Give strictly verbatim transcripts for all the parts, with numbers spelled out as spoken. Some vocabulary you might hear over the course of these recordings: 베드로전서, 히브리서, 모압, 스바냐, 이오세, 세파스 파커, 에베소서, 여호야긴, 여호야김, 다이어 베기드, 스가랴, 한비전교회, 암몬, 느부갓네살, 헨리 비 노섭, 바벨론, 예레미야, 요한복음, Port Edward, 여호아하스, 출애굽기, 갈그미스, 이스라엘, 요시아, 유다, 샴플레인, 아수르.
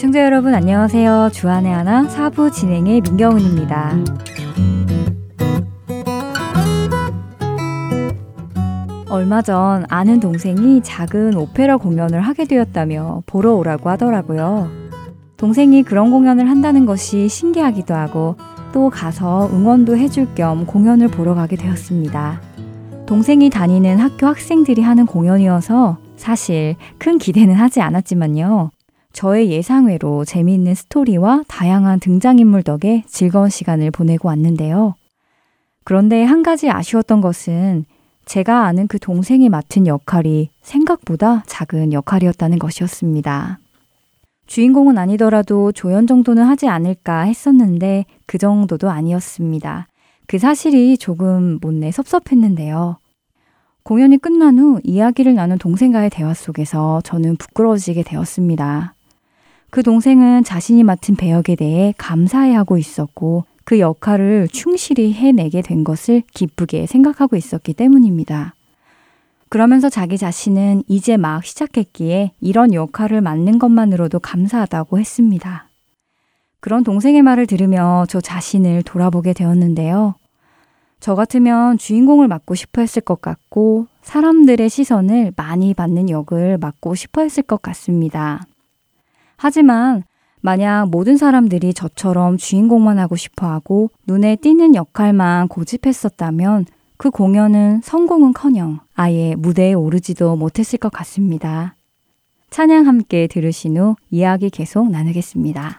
애청자 여러분 안녕하세요. 주안의 하나 사부 진행의 민경훈입니다. 얼마 전 아는 동생이 작은 오페라 공연을 하게 되었다며 보러 오라고 하더라고요. 동생이 그런 공연을 한다는 것이 신기하기도 하고 또 가서 응원도 해줄 겸 공연을 보러 가게 되었습니다. 동생이 다니는 학교 학생들이 하는 공연이어서 사실 큰 기대는 하지 않았지만요. 저의 예상외로 재미있는 스토리와 다양한 등장인물 덕에 즐거운 시간을 보내고 왔는데요. 그런데 한 가지 아쉬웠던 것은 제가 아는 그 동생이 맡은 역할이 생각보다 작은 역할이었다는 것이었습니다. 주인공은 아니더라도 조연 정도는 하지 않을까 했었는데 그 정도도 아니었습니다. 그 사실이 조금 못내 섭섭했는데요. 공연이 끝난 후 이야기를 나눈 동생과의 대화 속에서 저는 부끄러워지게 되었습니다. 그 동생은 자신이 맡은 배역에 대해 감사해하고 있었고 그 역할을 충실히 해내게 된 것을 기쁘게 생각하고 있었기 때문입니다. 그러면서 자기 자신은 이제 막 시작했기에 이런 역할을 맡는 것만으로도 감사하다고 했습니다. 그런 동생의 말을 들으며 저 자신을 돌아보게 되었는데요. 저 같으면 주인공을 맡고 싶어 했을 것 같고 사람들의 시선을 많이 받는 역을 맡고 싶어 했을 것 같습니다. 하지만 만약 모든 사람들이 저처럼 주인공만 하고 싶어하고 눈에 띄는 역할만 고집했었다면 그 공연은 성공은커녕 아예 무대에 오르지도 못했을 것 같습니다. 찬양 함께 들으신 후 이야기 계속 나누겠습니다.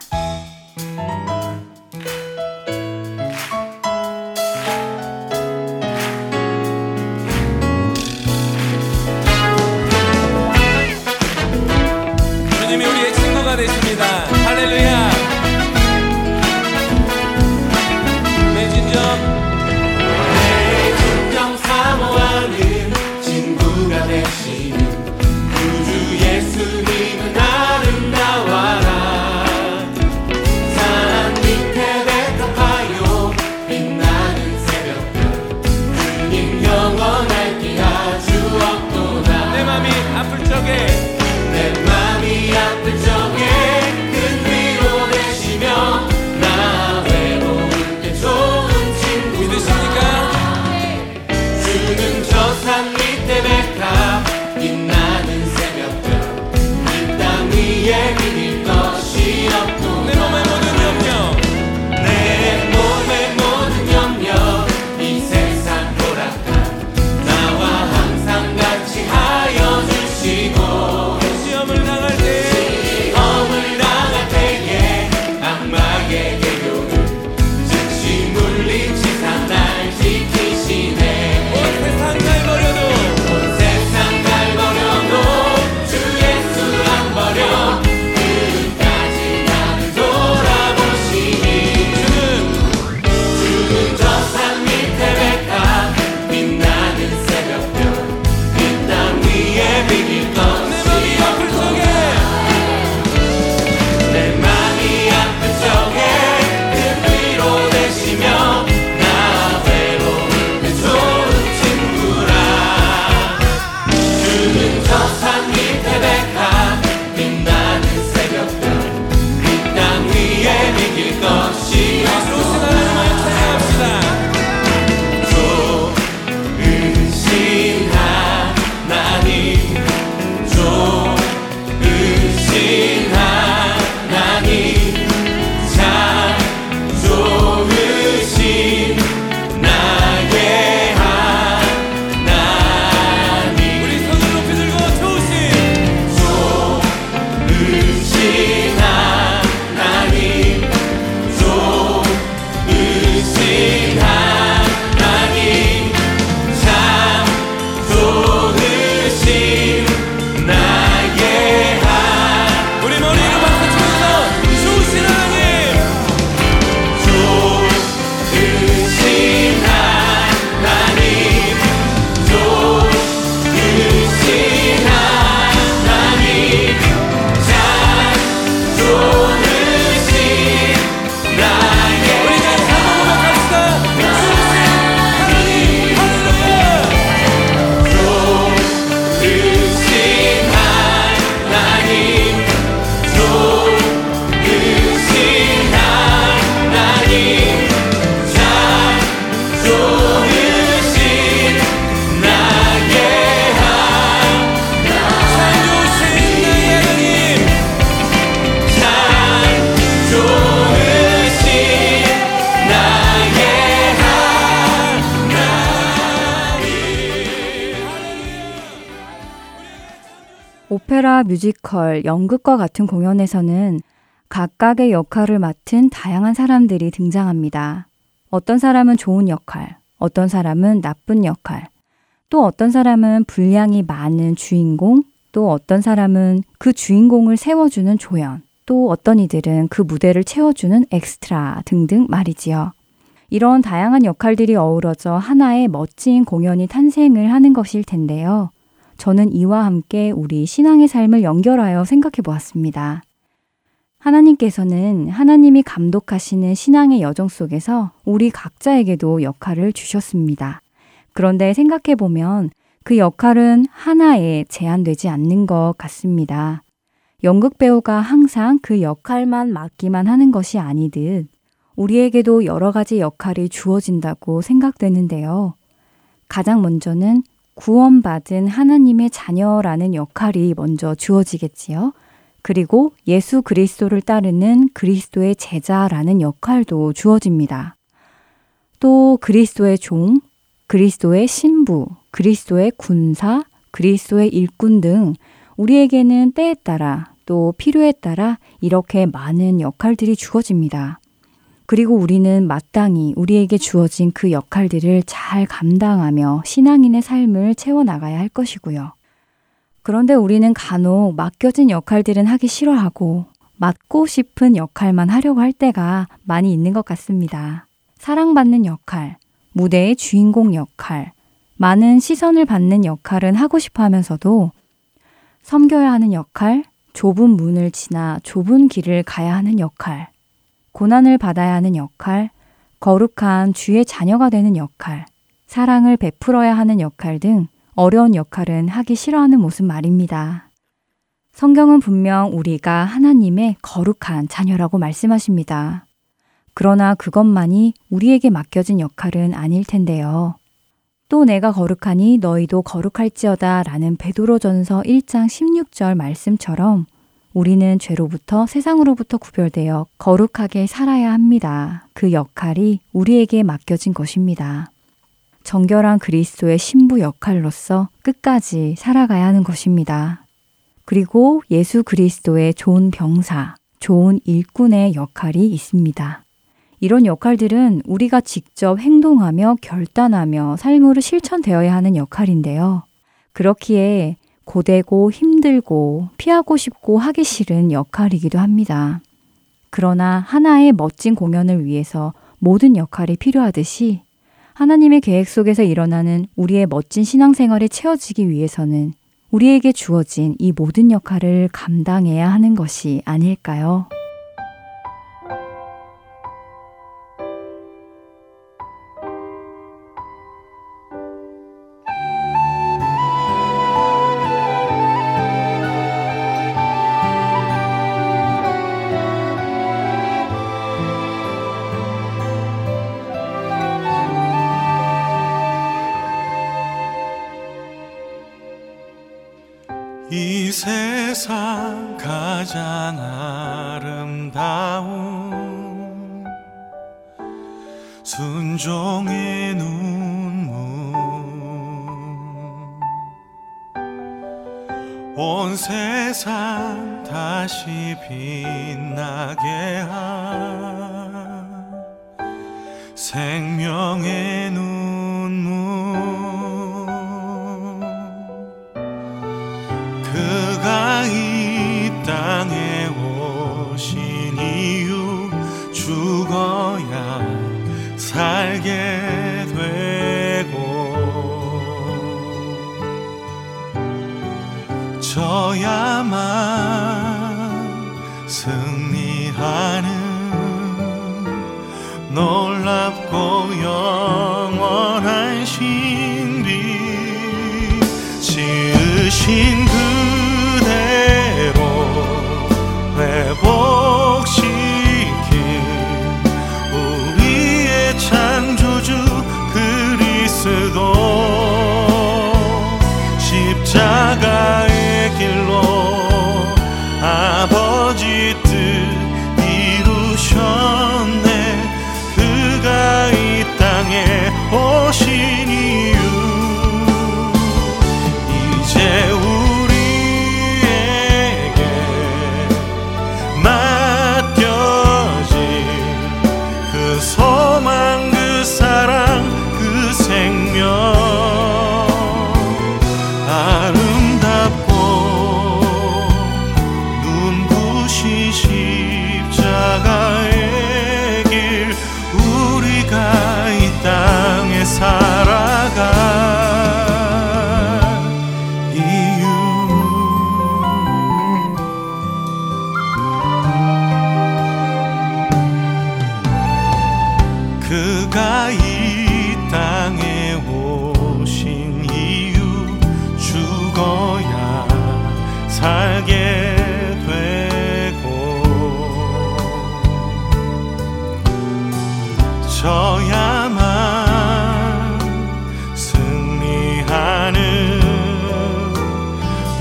친구 오페라, 뮤지컬, 연극과 같은 공연에서는 각각의 역할을 맡은 다양한 사람들이 등장합니다. 어떤 사람은 좋은 역할, 어떤 사람은 나쁜 역할, 또 어떤 사람은 분량이 많은 주인공, 또 어떤 사람은 그 주인공을 세워주는 조연, 또 어떤 이들은 그 무대를 채워주는 엑스트라 등등 말이지요. 이런 다양한 역할들이 어우러져 하나의 멋진 공연이 탄생을 하는 것일 텐데요. 저는 이와 함께 우리 신앙의 삶을 연결하여 생각해 보았습니다. 하나님께서는 하나님이 감독하시는 신앙의 여정 속에서 우리 각자에게도 역할을 주셨습니다. 그런데 생각해 보면 그 역할은 하나에 제한되지 않는 것 같습니다. 연극 배우가 항상 그 역할만 맡기만 하는 것이 아니듯 우리에게도 여러 가지 역할이 주어진다고 생각되는데요. 가장 먼저는 구원받은 하나님의 자녀라는 역할이 먼저 주어지겠지요. 그리고 예수 그리스도를 따르는 그리스도의 제자라는 역할도 주어집니다. 또 그리스도의 종, 그리스도의 신부, 그리스도의 군사, 그리스도의 일꾼 등 우리에게는 때에 따라 또 필요에 따라 이렇게 많은 역할들이 주어집니다. 그리고 우리는 마땅히 우리에게 주어진 그 역할들을 잘 감당하며 신앙인의 삶을 채워나가야 할 것이고요. 그런데 우리는 간혹 맡겨진 역할들은 하기 싫어하고 맡고 싶은 역할만 하려고 할 때가 많이 있는 것 같습니다. 사랑받는 역할, 무대의 주인공 역할, 많은 시선을 받는 역할은 하고 싶어 하면서도 섬겨야 하는 역할, 좁은 문을 지나 좁은 길을 가야 하는 역할, 고난을 받아야 하는 역할, 거룩한 주의 자녀가 되는 역할, 사랑을 베풀어야 하는 역할 등 어려운 역할은 하기 싫어하는 모습 말입니다. 성경은 분명 우리가 하나님의 거룩한 자녀라고 말씀하십니다. 그러나 그것만이 우리에게 맡겨진 역할은 아닐 텐데요. 또 내가 거룩하니 너희도 거룩할지어다 라는 베드로전서 일 장 십육 절 말씀처럼 우리는 죄로부터 세상으로부터 구별되어 거룩하게 살아야 합니다. 그 역할이 우리에게 맡겨진 것입니다. 정결한 그리스도의 신부 역할로서 끝까지 살아가야 하는 것입니다. 그리고 예수 그리스도의 좋은 병사, 좋은 일꾼의 역할이 있습니다. 이런 역할들은 우리가 직접 행동하며 결단하며 삶으로 실천되어야 하는 역할인데요. 그렇기에 고되고 힘들고 피하고 싶고 하기 싫은 역할이기도 합니다. 그러나 하나의 멋진 공연을 위해서 모든 역할이 필요하듯이 하나님의 계획 속에서 일어나는 우리의 멋진 신앙생활이 채워지기 위해서는 우리에게 주어진 이 모든 역할을 감당해야 하는 것이 아닐까요? 이 세상 가장 아름다운 순종의 눈물 온 세상 다시 빛나게 한 생명의 눈물 그가 이 땅에 오신 이유 죽어야 살게 되고 져야만 승리하는 놀랍고 영원한 신비 지으신 십자가의 길로 아버지 뜻 이루셨네 그가 이 땅에 오신 이유 이제 우리 그가 이 땅에 오신 이유, 죽어야 살게 되고 져야만 승리하는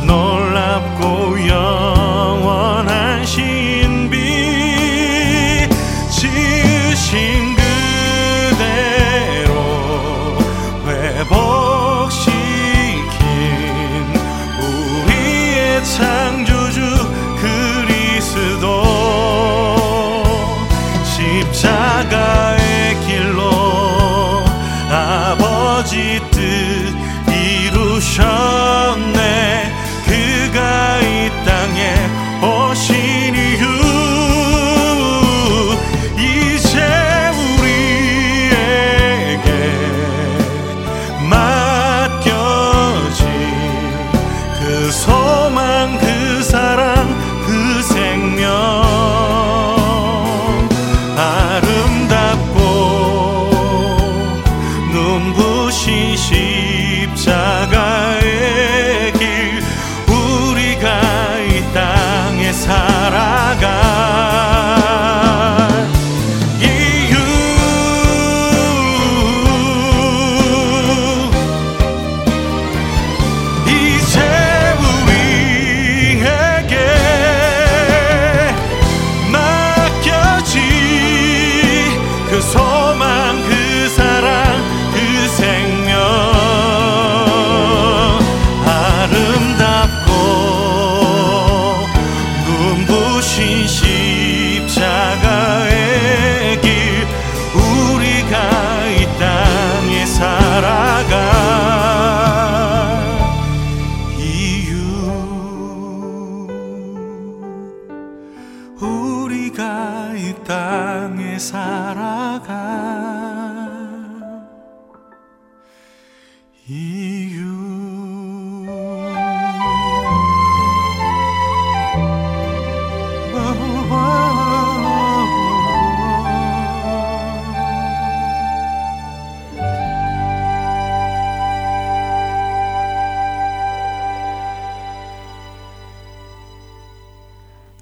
놀랍고 영원한 신비, 지으신 그대로 회복시킨 우리의 창조주 그리스도, 십자가의 길로 아버지 뜻 이루셨네.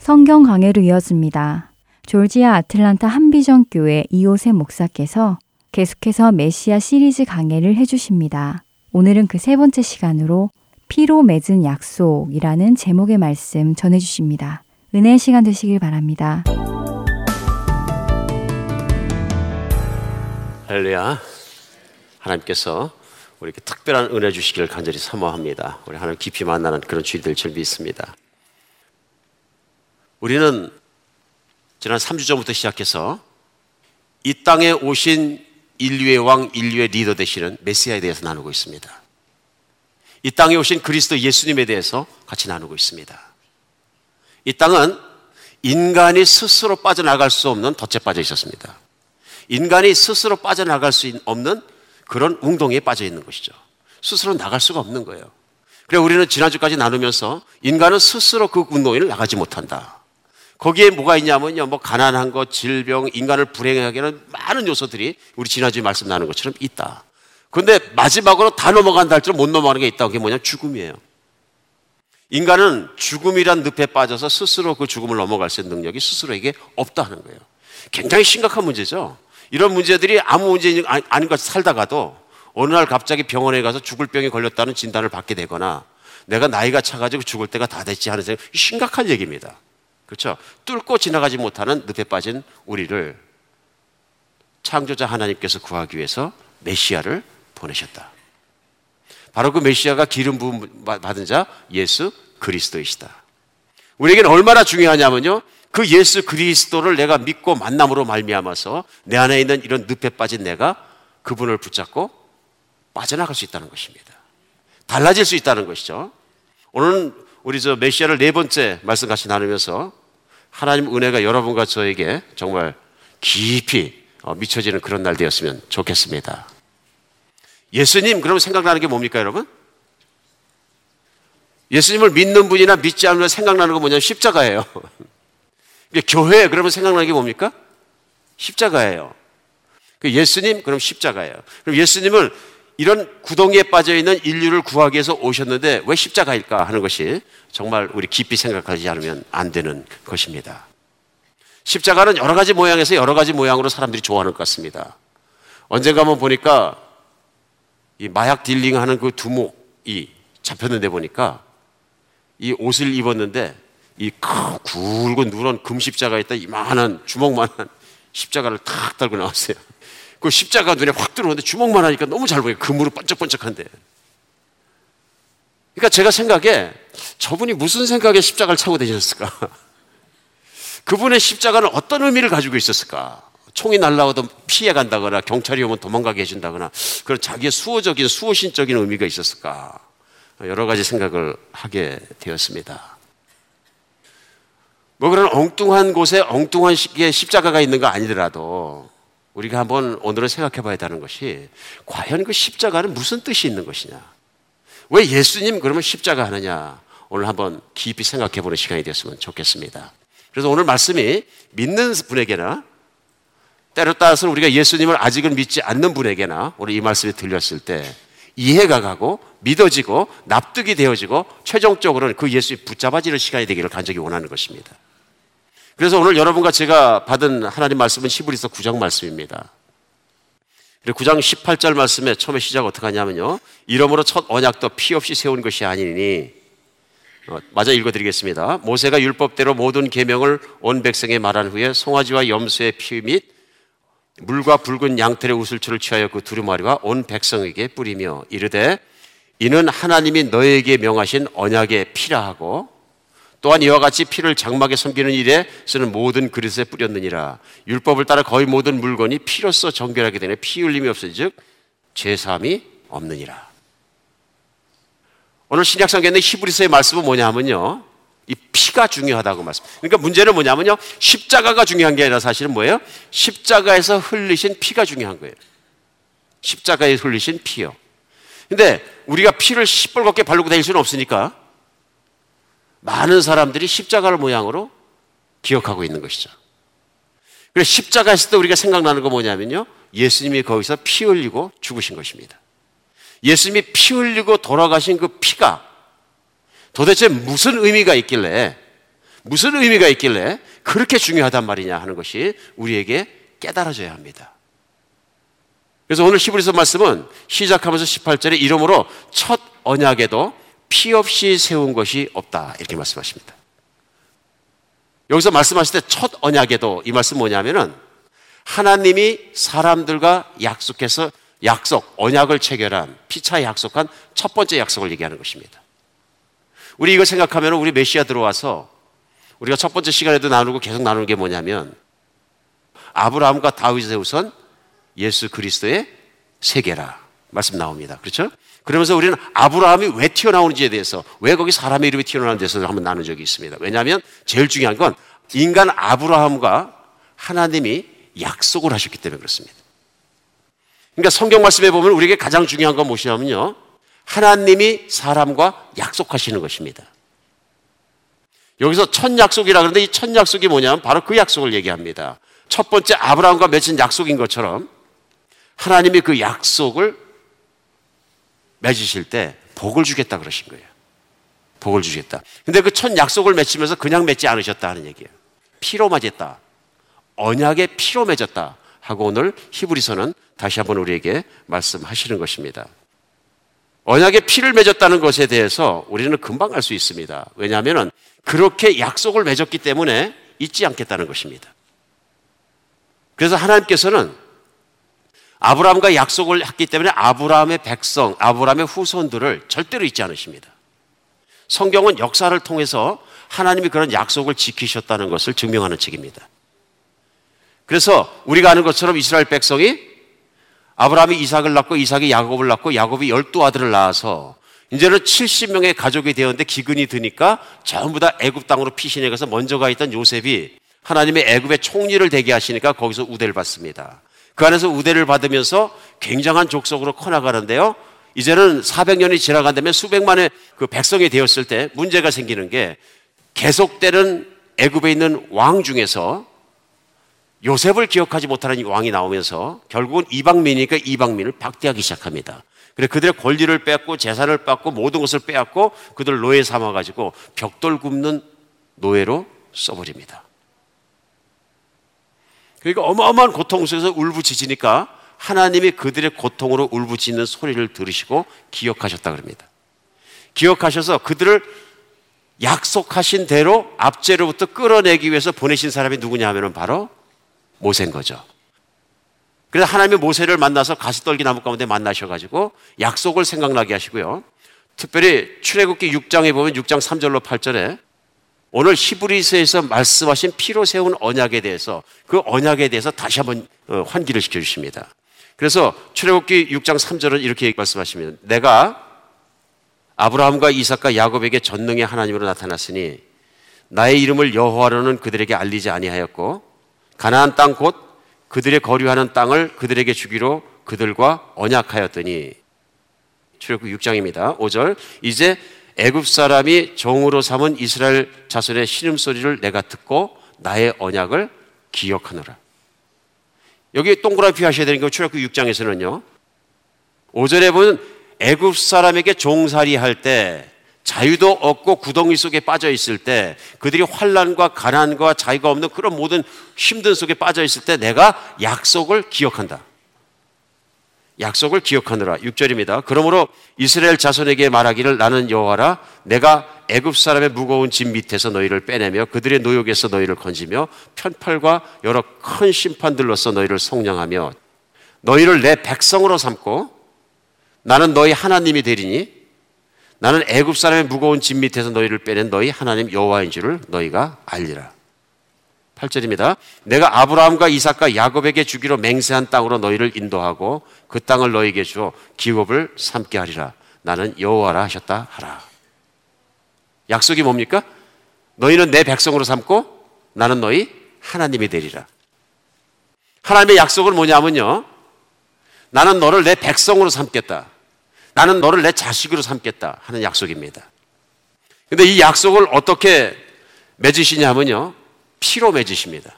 성경 강해로 이어집니다. 졸지아 아틀란타 한비전교회 이오세 목사께서 계속해서 메시아 시리즈 강해를 해주십니다. 오늘은 그 세 번째 시간으로 피로 맺은 약속이라는 제목의 말씀 전해주십니다. 은혜의 시간 되시길 바랍니다. 할렐루야. 하나님께서 우리에게 특별한 은혜 주시기를 간절히 사모합니다. 우리 하나님 깊이 만나는 그런 주일 될 줄 믿습니다. 우리는 지난 삼 주 전부터 시작해서 이 땅에 오신 인류의 왕, 인류의 리더 되시는 메시아에 대해서 나누고 있습니다. 이 땅에 오신 그리스도 예수님에 대해서 같이 나누고 있습니다. 이 땅은 인간이 스스로 빠져나갈 수 없는 덫에 빠져 있었습니다. 인간이 스스로 빠져나갈 수 없는 그런 웅덩이에 빠져 있는 것이죠. 스스로 나갈 수가 없는 거예요. 그래서 우리는 지난주까지 나누면서 인간은 스스로 그 웅덩이를 나가지 못한다. 거기에 뭐가 있냐면요, 뭐 가난한 것, 질병, 인간을 불행하게 하는 많은 요소들이 우리 지난주에 말씀 나눈 것처럼 있다. 그런데 마지막으로 다 넘어간다 할 줄 못 넘어가는 게 있다. 그게 뭐냐면 죽음이에요. 인간은 죽음이란 늪에 빠져서 스스로 그 죽음을 넘어갈 수 있는 능력이 스스로에게 없다 하는 거예요. 굉장히 심각한 문제죠. 이런 문제들이 아무 문제 아닌 것 살다가도 어느 날 갑자기 병원에 가서 죽을 병에 걸렸다는 진단을 받게 되거나, 내가 나이가 차가지고 죽을 때가 다 됐지 하는 생각, 심각한 얘기입니다. 그렇죠? 뚫고 지나가지 못하는 늪에 빠진 우리를 창조자 하나님께서 구하기 위해서 메시아를 보내셨다. 바로 그 메시아가 기름 부음 받은 자 예수 그리스도이시다. 우리에게는 얼마나 중요하냐면요, 그 예수 그리스도를 내가 믿고 만남으로 말미암아서 내 안에 있는 이런 늪에 빠진 내가 그분을 붙잡고 빠져나갈 수 있다는 것입니다. 달라질 수 있다는 것이죠. 오늘은 우리 저 메시아를 네 번째 말씀 같이 나누면서 하나님 은혜가 여러분과 저에게 정말 깊이 미쳐지는 그런 날 되었으면 좋겠습니다. 예수님, 그럼 생각나는 게 뭡니까 여러분? 예수님을 믿는 분이나 믿지 않는 분이 생각나는 건 뭐냐면 십자가예요. 교회, 그러면 생각나는 게 뭡니까? 십자가예요. 예수님, 그럼 십자가예요. 그럼 예수님은 이런 구덩이에 빠져있는 인류를 구하기 위해서 오셨는데 왜 십자가일까 하는 것이 정말 우리 깊이 생각하지 않으면 안 되는 것입니다. 십자가는 여러 가지 모양에서 여러 가지 모양으로 사람들이 좋아하는 것 같습니다. 언젠가 한번 보니까 이 마약 딜링하는 그 두목이 잡혔는데 보니까 이 옷을 입었는데 이 크, 굵고 누런 금십자가에 있다 이만한 주먹만한 십자가를 탁 달고 나왔어요. 그 십자가 눈에 확 들어오는데 주먹만 하니까 너무 잘 보여요. 금으로 번쩍번쩍한데. 그러니까 제가 생각에 저분이 무슨 생각에 십자가를 차고 다니셨을까? 그분의 십자가는 어떤 의미를 가지고 있었을까? 총이 날라오던 피해간다거나 경찰이 오면 도망가게 해준다거나 그런 자기의 수호적인 수호신적인 의미가 있었을까? 여러 가지 생각을 하게 되었습니다. 뭐 그런 엉뚱한 곳에 엉뚱한 시기에 십자가가 있는 거 아니더라도 우리가 한번 오늘은 생각해 봐야 되는 것이 과연 그 십자가는 무슨 뜻이 있는 것이냐? 왜 예수님 그러면 십자가 하느냐? 오늘 한번 깊이 생각해 보는 시간이 됐으면 좋겠습니다. 그래서 오늘 말씀이 믿는 분에게나 때로 따라서 우리가 예수님을 아직은 믿지 않는 분에게나 오늘 이 말씀이 들렸을 때 이해가 가고 믿어지고 납득이 되어지고 최종적으로는 그 예수에 붙잡아지는 시간이 되기를 간절히 원하는 것입니다. 그래서 오늘 여러분과 제가 받은 하나님 말씀은 히브리서 구 장 말씀입니다. 그리고 구 장 십팔 절 말씀에 처음에 시작 어떻게 하냐면요, 이러므로 첫 언약도 피 없이 세운 것이 아니니. 어, 맞아 읽어드리겠습니다. 모세가 율법대로 모든 계명을 온 백성에 말한 후에 송아지와 염소의 피 및 물과 붉은 양털의 우슬초를 취하여 그 두루마리와 온 백성에게 뿌리며 이르되 이는 하나님이 너에게 명하신 언약의 피라 하고 또한 이와 같이 피를 장막에 섬기는 일에 쓰는 모든 그릇에 뿌렸느니라. 율법을 따라 거의 모든 물건이 피로써 정결하게 되네 피 흘림이 없은 즉 죄사함이 없느니라. 오늘 신약 성경의 히브리서의 말씀은 뭐냐면요, 이 피가 중요하다고 말씀. 그러니까 문제는 뭐냐면요, 십자가가 중요한 게 아니라 사실은 뭐예요? 십자가에서 흘리신 피가 중요한 거예요. 십자가에 흘리신 피요. 근데 우리가 피를 시뻘겋게 바르고 다닐 수는 없으니까 많은 사람들이 십자가를 모양으로 기억하고 있는 것이죠. 그래서 십자가 했을 때 우리가 생각나는 거 뭐냐면요, 예수님이 거기서 피 흘리고 죽으신 것입니다. 예수님이 피 흘리고 돌아가신 그 피가 도대체 무슨 의미가 있길래, 무슨 의미가 있길래 그렇게 중요하단 말이냐 하는 것이 우리에게 깨달아져야 합니다. 그래서 오늘 히브리서 말씀은 시작하면서 십팔 절에 이러므로 첫 언약에도 피 없이 세운 것이 없다 이렇게 말씀하십니다. 여기서 말씀하실 때 첫 언약에도 이 말씀 뭐냐면은 하나님이 사람들과 약속해서 약속, 언약을 체결한 피차에 약속한 첫 번째 약속을 얘기하는 것입니다. 우리 이거 생각하면 우리 메시아 들어와서 우리가 첫 번째 시간에도 나누고 계속 나누는 게 뭐냐면 아브라함과 다윗의 후손 예수 그리스도의 세계라 말씀 나옵니다. 그렇죠? 그러면서 우리는 아브라함이 왜 튀어나오는지에 대해서, 왜 거기 사람의 이름이 튀어나오는 데서 한번 나눈 적이 있습니다. 왜냐하면 제일 중요한 건 인간 아브라함과 하나님이 약속을 하셨기 때문에 그렇습니다. 그러니까 성경 말씀에 보면 우리에게 가장 중요한 건 무엇이냐면요, 하나님이 사람과 약속하시는 것입니다. 여기서 첫 약속이라 그러는데 이 첫 약속이 뭐냐면 바로 그 약속을 얘기합니다. 첫 번째 아브라함과 맺은 약속인 것처럼 하나님이 그 약속을 맺으실 때 복을 주겠다 그러신 거예요. 복을 주겠다. 근데 그 첫 약속을 맺으면서 그냥 맺지 않으셨다 하는 얘기예요. 피로 맺었다. 언약의 피로 맺었다 하고 오늘 히브리서는 다시 한번 우리에게 말씀하시는 것입니다. 언약의 피를 맺었다는 것에 대해서 우리는 금방 알 수 있습니다. 왜냐하면 그렇게 약속을 맺었기 때문에 잊지 않겠다는 것입니다. 그래서 하나님께서는 아브라함과 약속을 했기 때문에 아브라함의 백성, 아브라함의 후손들을 절대로 잊지 않으십니다. 성경은 역사를 통해서 하나님이 그런 약속을 지키셨다는 것을 증명하는 책입니다. 그래서 우리가 아는 것처럼 이스라엘 백성이 아브라함이 이삭을 낳고 이삭이 야곱을 낳고 야곱이 열두 아들을 낳아서 이제는 칠십 명의 가족이 되었는데 기근이 드니까 전부 다 애굽 땅으로 피신해 가서 먼저 가 있던 요셉이 하나님의 애굽의 총리를 되게 하시니까 거기서 우대를 받습니다. 그 안에서 우대를 받으면서 굉장한 족속으로 커나가는데요, 이제는 사백 년이 지나간 다음에 수백만의 그 백성이 되었을 때 문제가 생기는 게 계속되는 애굽에 있는 왕 중에서 요셉을 기억하지 못하는 왕이 나오면서 결국은 이방민이니까 이방민을 박대하기 시작합니다. 그래서 그들의 권리를 빼앗고 재산을 빼앗고 모든 것을 빼앗고 그들을 노예 삼아가지고 벽돌 굽는 노예로 써버립니다. 그러니까 어마어마한 고통 속에서 울부짖으니까 하나님이 그들의 고통으로 울부짖는 소리를 들으시고 기억하셨다 그럽니다. 기억하셔서 그들을 약속하신 대로 압제로부터 끌어내기 위해서 보내신 사람이 누구냐 하면 바로 모세인 거죠. 그래서 하나님이 모세를 만나서 가시떨기 나무 가운데 만나셔가지고 약속을 생각나게 하시고요. 특별히 출애굽기 육 장에 보면 육 장 삼 절로 팔 절에 오늘 히브리서에서 말씀하신 피로 세운 언약에 대해서 그 언약에 대해서 다시 한번 환기를 시켜주십니다. 그래서 출애굽기 육 장 삼 절은 이렇게 말씀하십니다. 내가 아브라함과 이삭과 야곱에게 전능의 하나님으로 나타났으니 나의 이름을 여호와로는 그들에게 알리지 아니하였고 가나안 땅 곧 그들의 거류하는 땅을 그들에게 주기로 그들과 언약하였더니 출애굽기 육 장입니다. 오 절 이제 애굽 사람이 종으로 삼은 이스라엘 자손의 신음소리를 내가 듣고 나의 언약을 기억하노라. 여기 동그라미 하셔야 되는 게 출애굽기 육 장에서는요 오 절에 보면 애굽 사람에게 종살이할 때 자유도 없고 구덩이 속에 빠져 있을 때 그들이 환난과 가난과 자유가 없는 그런 모든 힘든 속에 빠져 있을 때 내가 약속을 기억한다. 약속을 기억하느라. 육 절입니다. 그러므로 이스라엘 자손에게 말하기를 나는 여호와라 내가 애굽 사람의 무거운 짐 밑에서 너희를 빼내며 그들의 노역에서 너희를 건지며 편팔과 여러 큰 심판들로서 너희를 속량하며 너희를 내 백성으로 삼고 나는 너희 하나님이 되리니 나는 애굽 사람의 무거운 짐 밑에서 너희를 빼낸 너희 하나님 여호와인 줄을 너희가 알리라. 팔 절입니다. 내가 아브라함과 이삭과 야곱에게 주기로 맹세한 땅으로 너희를 인도하고 그 땅을 너희에게 주어 기업을 삼게 하리라. 나는 여호와라 하셨다 하라. 약속이 뭡니까? 너희는 내 백성으로 삼고 나는 너희 하나님이 되리라. 하나님의 약속은 뭐냐면요 나는 너를 내 백성으로 삼겠다. 나는 너를 내 자식으로 삼겠다 하는 약속입니다. 근데 이 약속을 어떻게 맺으시냐면요 피로 맺으십니다.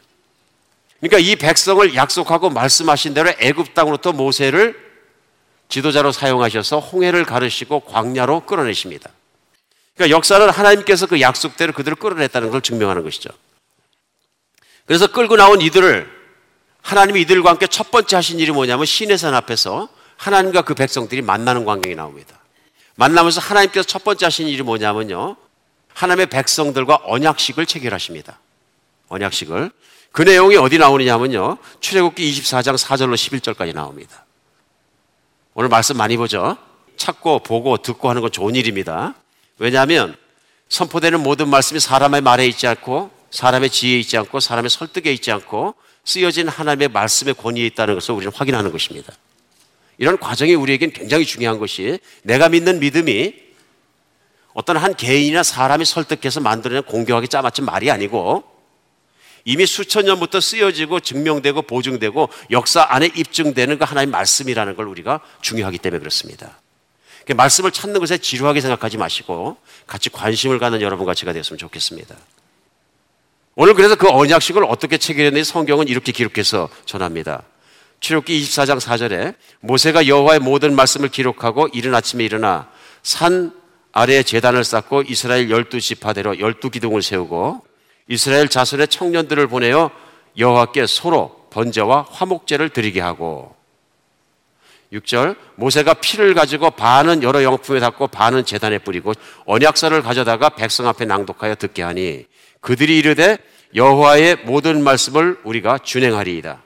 그러니까 이 백성을 약속하고 말씀하신 대로 애굽 땅으로부터 모세를 지도자로 사용하셔서 홍해를 가르시고 광야로 끌어내십니다. 그러니까 역사는 하나님께서 그 약속대로 그들을 끌어냈다는 걸 증명하는 것이죠. 그래서 끌고 나온 이들을 하나님이 이들과 함께 첫 번째 하신 일이 뭐냐면 시내산 앞에서 하나님과 그 백성들이 만나는 광경이 나옵니다. 만나면서 하나님께서 첫 번째 하신 일이 뭐냐면요 하나님의 백성들과 언약식을 체결하십니다. 언약식을. 그 내용이 어디 나오느냐면요 출애굽기 이십사 장 사 절로 십일 절까지 나옵니다. 오늘 말씀 많이 보죠. 찾고 보고 듣고 하는 건 좋은 일입니다. 왜냐하면 선포되는 모든 말씀이 사람의 말에 있지 않고 사람의 지혜에 있지 않고 사람의 설득에 있지 않고 쓰여진 하나님의 말씀의 권위에 있다는 것을 우리는 확인하는 것입니다. 이런 과정이 우리에겐 굉장히 중요한 것이 내가 믿는 믿음이 어떤 한 개인이나 사람이 설득해서 만들어낸 공교하게 짜맞춘 말이 아니고 이미 수천 년부터 쓰여지고 증명되고 보증되고 역사 안에 입증되는 그 하나님의 말씀이라는 걸 우리가 중요하기 때문에 그렇습니다. 말씀을 찾는 것에 지루하게 생각하지 마시고 같이 관심을 갖는 여러분과 제가 되었으면 좋겠습니다. 오늘 그래서 그 언약식을 어떻게 체결했는지 성경은 이렇게 기록해서 전합니다. 출애굽기 이십사 장 사 절에 모세가 여호와의 모든 말씀을 기록하고 이른 아침에 일어나 산 아래에 제단을 쌓고 이스라엘 열두 지파대로 열두 기둥을 세우고 이스라엘 자손의 청년들을 보내어 여호와께 소로 번제와 화목제를 드리게 하고 육 절 모세가 피를 가지고 반은 여러 영품에 닦고 반은 제단에 뿌리고 언약서를 가져다가 백성 앞에 낭독하여 듣게 하니 그들이 이르되 여호와의 모든 말씀을 우리가 준행하리이다.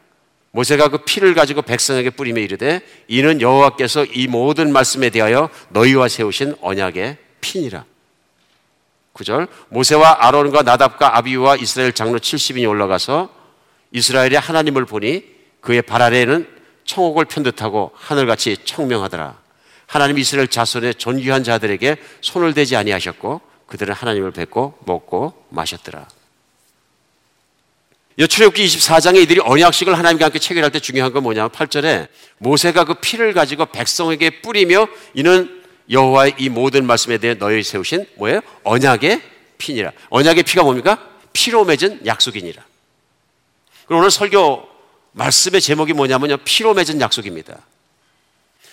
모세가 그 피를 가지고 백성에게 뿌리며 이르되 이는 여호와께서 이 모든 말씀에 대하여 너희와 세우신 언약의 피니라. 구 절 모세와 아론과 나답과 아비우와 이스라엘 장로 칠십 인이 올라가서 이스라엘의 하나님을 보니 그의 발 아래에는 청옥을 편 듯하고 하늘같이 청명하더라. 하나님 이스라엘 자손의 존귀한 자들에게 손을 대지 아니하셨고 그들은 하나님을 뵙고 먹고 마셨더라. 출애굽기 이십사 장에 이들이 언약식을 하나님과 함께 체결할 때 중요한 건 뭐냐면 팔 절에 모세가 그 피를 가지고 백성에게 뿌리며 이는 여호와의 이 모든 말씀에 대해 너희 세우신 뭐예요? 언약의 피니라. 언약의 피가 뭡니까? 피로 맺은 약속이니라. 그리고 오늘 설교 말씀의 제목이 뭐냐면요, 피로 맺은 약속입니다.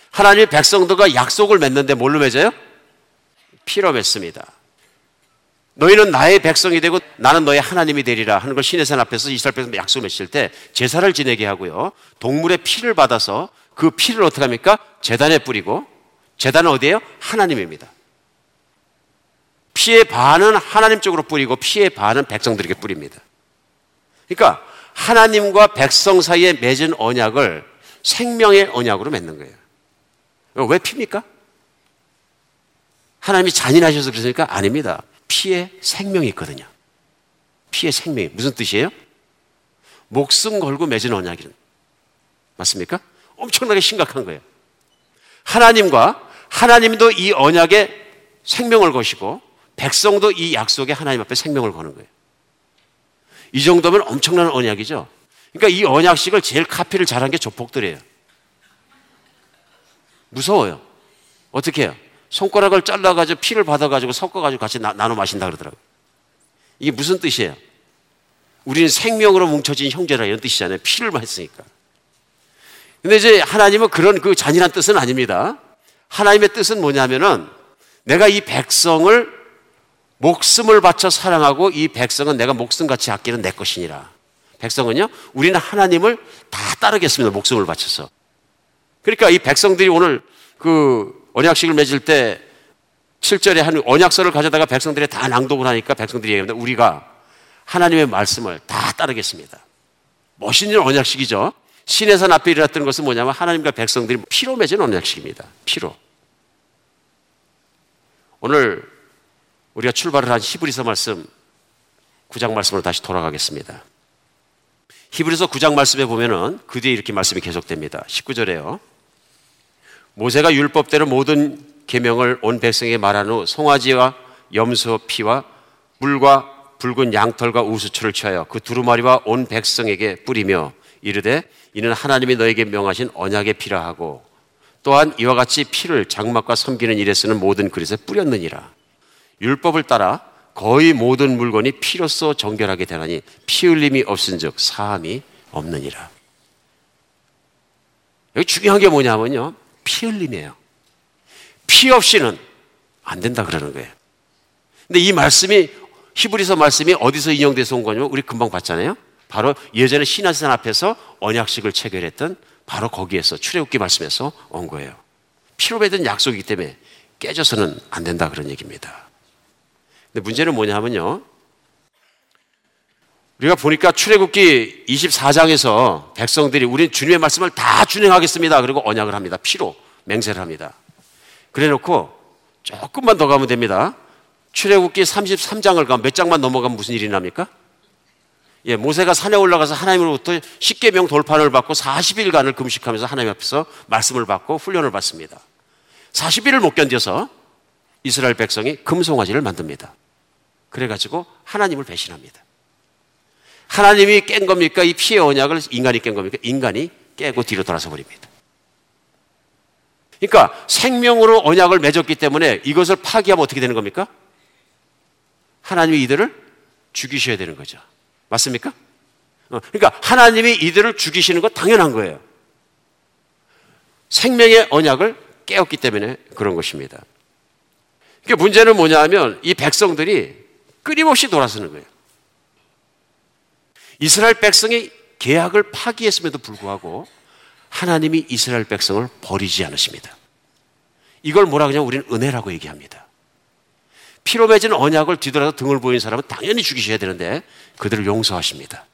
하나님 백성들과 약속을 맺는데 뭘로 맺어요? 피로 맺습니다. 너희는 나의 백성이 되고 나는 너의 하나님이 되리라 하는 걸 시내산 앞에서 이스라엘 백성 약속을 맺을 때 제사를 지내게 하고요, 동물의 피를 받아서 그 피를 어떻게 합니까? 제단에 뿌리고, 제단은 어디예요? 하나님입니다. 피의 반은 하나님 쪽으로 뿌리고 피의 반은 백성들에게 뿌립니다. 그러니까 하나님과 백성 사이에 맺은 언약을 생명의 언약으로 맺는 거예요. 왜 피입니까? 하나님이 잔인하셔서 그러니까 아닙니다. 피에 생명이 있거든요. 피에 생명이 무슨 뜻이에요? 목숨 걸고 맺은 언약이 맞습니까? 엄청나게 심각한 거예요. 하나님과 하나님도 이 언약에 생명을 거시고 백성도 이 약속에 하나님 앞에 생명을 거는 거예요. 이 정도면 엄청난 언약이죠. 그러니까 이 언약식을 제일 카피를 잘한 게 조폭들이에요. 무서워요. 어떻게 해요? 손가락을 잘라가지고 피를 받아가지고 섞어가지고 같이 나, 나눠 마신다 그러더라고요. 이게 무슨 뜻이에요? 우리는 생명으로 뭉쳐진 형제라 이런 뜻이잖아요. 피를 마셨으니까. 근데 이제 하나님은 그런 그 잔인한 뜻은 아닙니다. 하나님의 뜻은 뭐냐면은 내가 이 백성을 목숨을 바쳐 사랑하고 이 백성은 내가 목숨같이 아끼는 내 것이니라. 백성은요, 우리는 하나님을 다 따르겠습니다. 목숨을 바쳐서. 그러니까 이 백성들이 오늘 그 언약식을 맺을 때 칠 절에 한 언약서를 가져다가 백성들이 다 낭독을 하니까 백성들이 얘기합니다. 우리가 하나님의 말씀을 다 따르겠습니다. 멋있는 언약식이죠. 시내산 앞에 일어났던 것은 뭐냐면 하나님과 백성들이 피로 맺은 언약식입니다. 피로. 오늘 우리가 출발을 한 히브리서 말씀 구 장 말씀으로 다시 돌아가겠습니다. 히브리서 구 장 말씀에 보면은 그 뒤에 이렇게 말씀이 계속됩니다. 십구 절에요. 모세가 율법대로 모든 계명을 온 백성에게 말한 후 송아지와 염소 피와 물과 붉은 양털과 우수초를 취하여 그 두루마리와 온 백성에게 뿌리며 이르되 이는 하나님이 너에게 명하신 언약의 피라 하고 또한 이와 같이 피를 장막과 섬기는 일에 쓰는 모든 그릇에 뿌렸느니라. 율법을 따라 거의 모든 물건이 피로써 정결하게 되나니 피 흘림이 없은즉 사함이 없느니라. 여기 중요한 게 뭐냐면요, 피 흘림이에요. 피 없이는 안 된다 그러는 거예요. 근데 이 말씀이 히브리서 말씀이 어디서 인용돼서 온 거냐면 우리 금방 봤잖아요. 바로 예전에 시내산 앞에서 언약식을 체결했던 바로 거기에서 출애굽기 말씀에서 온 거예요. 피로 맺은 약속이기 때문에 깨져서는 안 된다 그런 얘기입니다. 근데 문제는 뭐냐면요, 우리가 보니까 출애굽기 이십사 장에서 백성들이 우린 주님의 말씀을 다 준행하겠습니다. 그리고 언약을 합니다. 피로 맹세를 합니다. 그래놓고 조금만 더 가면 됩니다. 출애굽기 삼십삼 장을 가면 몇 장만 넘어가면 무슨 일이 납니까? 예, 모세가 산에 올라가서 하나님으로부터 십계명 돌판을 받고 사십 일간을 금식하면서 하나님 앞에서 말씀을 받고 훈련을 받습니다. 사십 일을 못 견뎌서 이스라엘 백성이 금송아지를 만듭니다. 그래가지고 하나님을 배신합니다. 하나님이 깬 겁니까? 이 피의 언약을 인간이 깬 겁니까? 인간이 깨고 뒤로 돌아서 버립니다. 그러니까 생명으로 언약을 맺었기 때문에 이것을 파기하면 어떻게 되는 겁니까? 하나님이 이들을 죽이셔야 되는 거죠. 맞습니까? 그러니까 하나님이 이들을 죽이시는 건 당연한 거예요. 생명의 언약을 깨었기 때문에 그런 것입니다. 이게 문제는 뭐냐 하면 이 백성들이 끊임없이 돌아서는 거예요. 이스라엘 백성이 계약을 파기했음에도 불구하고 하나님이 이스라엘 백성을 버리지 않으십니다. 이걸 뭐라 그냥 우리는 은혜라고 얘기합니다. 피로 맺은 언약을 뒤돌아서 등을 보인 사람은 당연히 죽이셔야 되는데 그들을 용서하십니다.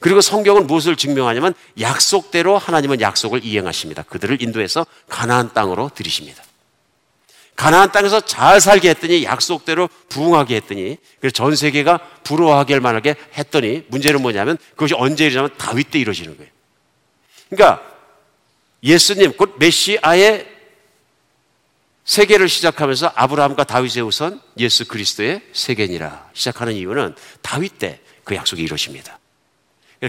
그리고 성경은 무엇을 증명하냐면 약속대로 하나님은 약속을 이행하십니다. 그들을 인도해서 가나안 땅으로 들이십니다. 가나안 땅에서 잘 살게 했더니 약속대로 부흥하게 했더니 그래서 전 세계가 부러워하게 할 만하게 했더니 문제는 뭐냐면 그것이 언제 일어나면 다윗 때 이루어지는 거예요. 그러니까 예수님 곧 메시아의 세계를 시작하면서 아브라함과 다윗의 후손 예수 그리스도의 세계니라 시작하는 이유는 다윗 때 그 약속이 이루어집니다.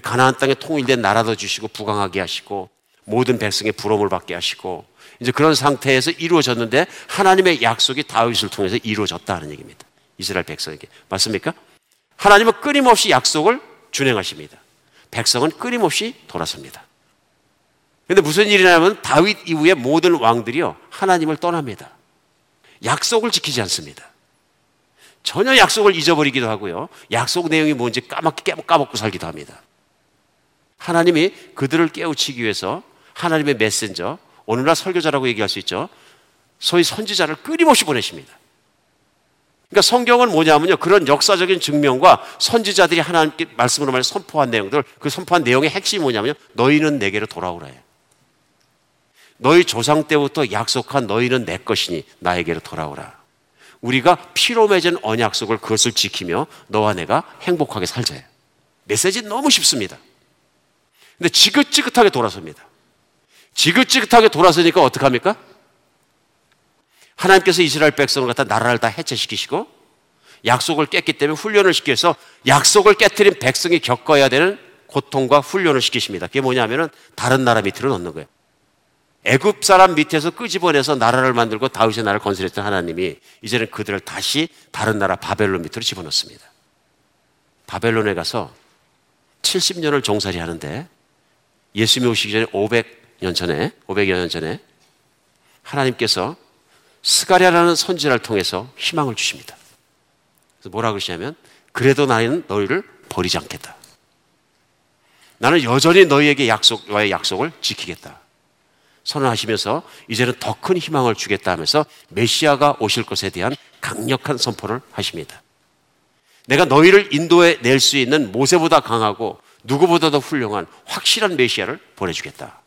가나안 땅에 통일된 나라도 주시고 부강하게 하시고 모든 백성의 부러움을 받게 하시고 이제 그런 상태에서 이루어졌는데 하나님의 약속이 다윗을 통해서 이루어졌다는 얘기입니다. 이스라엘 백성에게. 맞습니까? 하나님은 끊임없이 약속을 준행하십니다. 백성은 끊임없이 돌아섭니다. 그런데 무슨 일이 나면 다윗 이후의 모든 왕들이요 하나님을 떠납니다. 약속을 지키지 않습니다. 전혀 약속을 잊어버리기도 하고요, 약속 내용이 뭔지 까맣게 까먹고 살기도 합니다. 하나님이 그들을 깨우치기 위해서 하나님의 메신저, 오늘날 설교자라고 얘기할 수 있죠, 소위 선지자를 끊임없이 보내십니다. 그러니까 성경은 뭐냐면요, 그런 역사적인 증명과 선지자들이 하나님께 말씀으로 말해 선포한 내용들, 그 선포한 내용의 핵심이 뭐냐면요, 너희는 내게로 돌아오라 해요. 너희 조상 때부터 약속한 너희는 내 것이니 나에게로 돌아오라. 우리가 피로 맺은 언약속을, 그것을 지키며 너와 내가 행복하게 살자 해요. 메시지 너무 쉽습니다. 근데 지긋지긋하게 돌아섭니다. 지긋지긋하게 돌아서니까 어떡합니까? 하나님께서 이스라엘 백성을 갖다 나라를 다 해체시키시고 약속을 깼기 때문에 훈련을 시켜서 약속을 깨뜨린 백성이 겪어야 되는 고통과 훈련을 시키십니다. 그게 뭐냐면은 다른 나라 밑으로 넣는 거예요. 애굽 사람 밑에서 끄집어내서 나라를 만들고 다윗의 나라를 건설했던 하나님이 이제는 그들을 다시 다른 나라 바벨론 밑으로 집어넣습니다. 바벨론에 가서 칠십 년을 종살이 하는데, 예수님이 오시기 전에 오백 년 전에, 오백여 년 전에 하나님께서 스가랴라는 선지자를 통해서 희망을 주십니다. 그래서 뭐라고 그러시냐면, 그래도 나는 너희를 버리지 않겠다. 나는 여전히 너희에게 약속과의 약속을 지키겠다. 선언하시면서 이제는 더 큰 희망을 주겠다 하면서 메시아가 오실 것에 대한 강력한 선포를 하십니다. 내가 너희를 인도해 낼 수 있는 모세보다 강하고 누구보다도 훌륭한 확실한 메시아를 보내주겠다.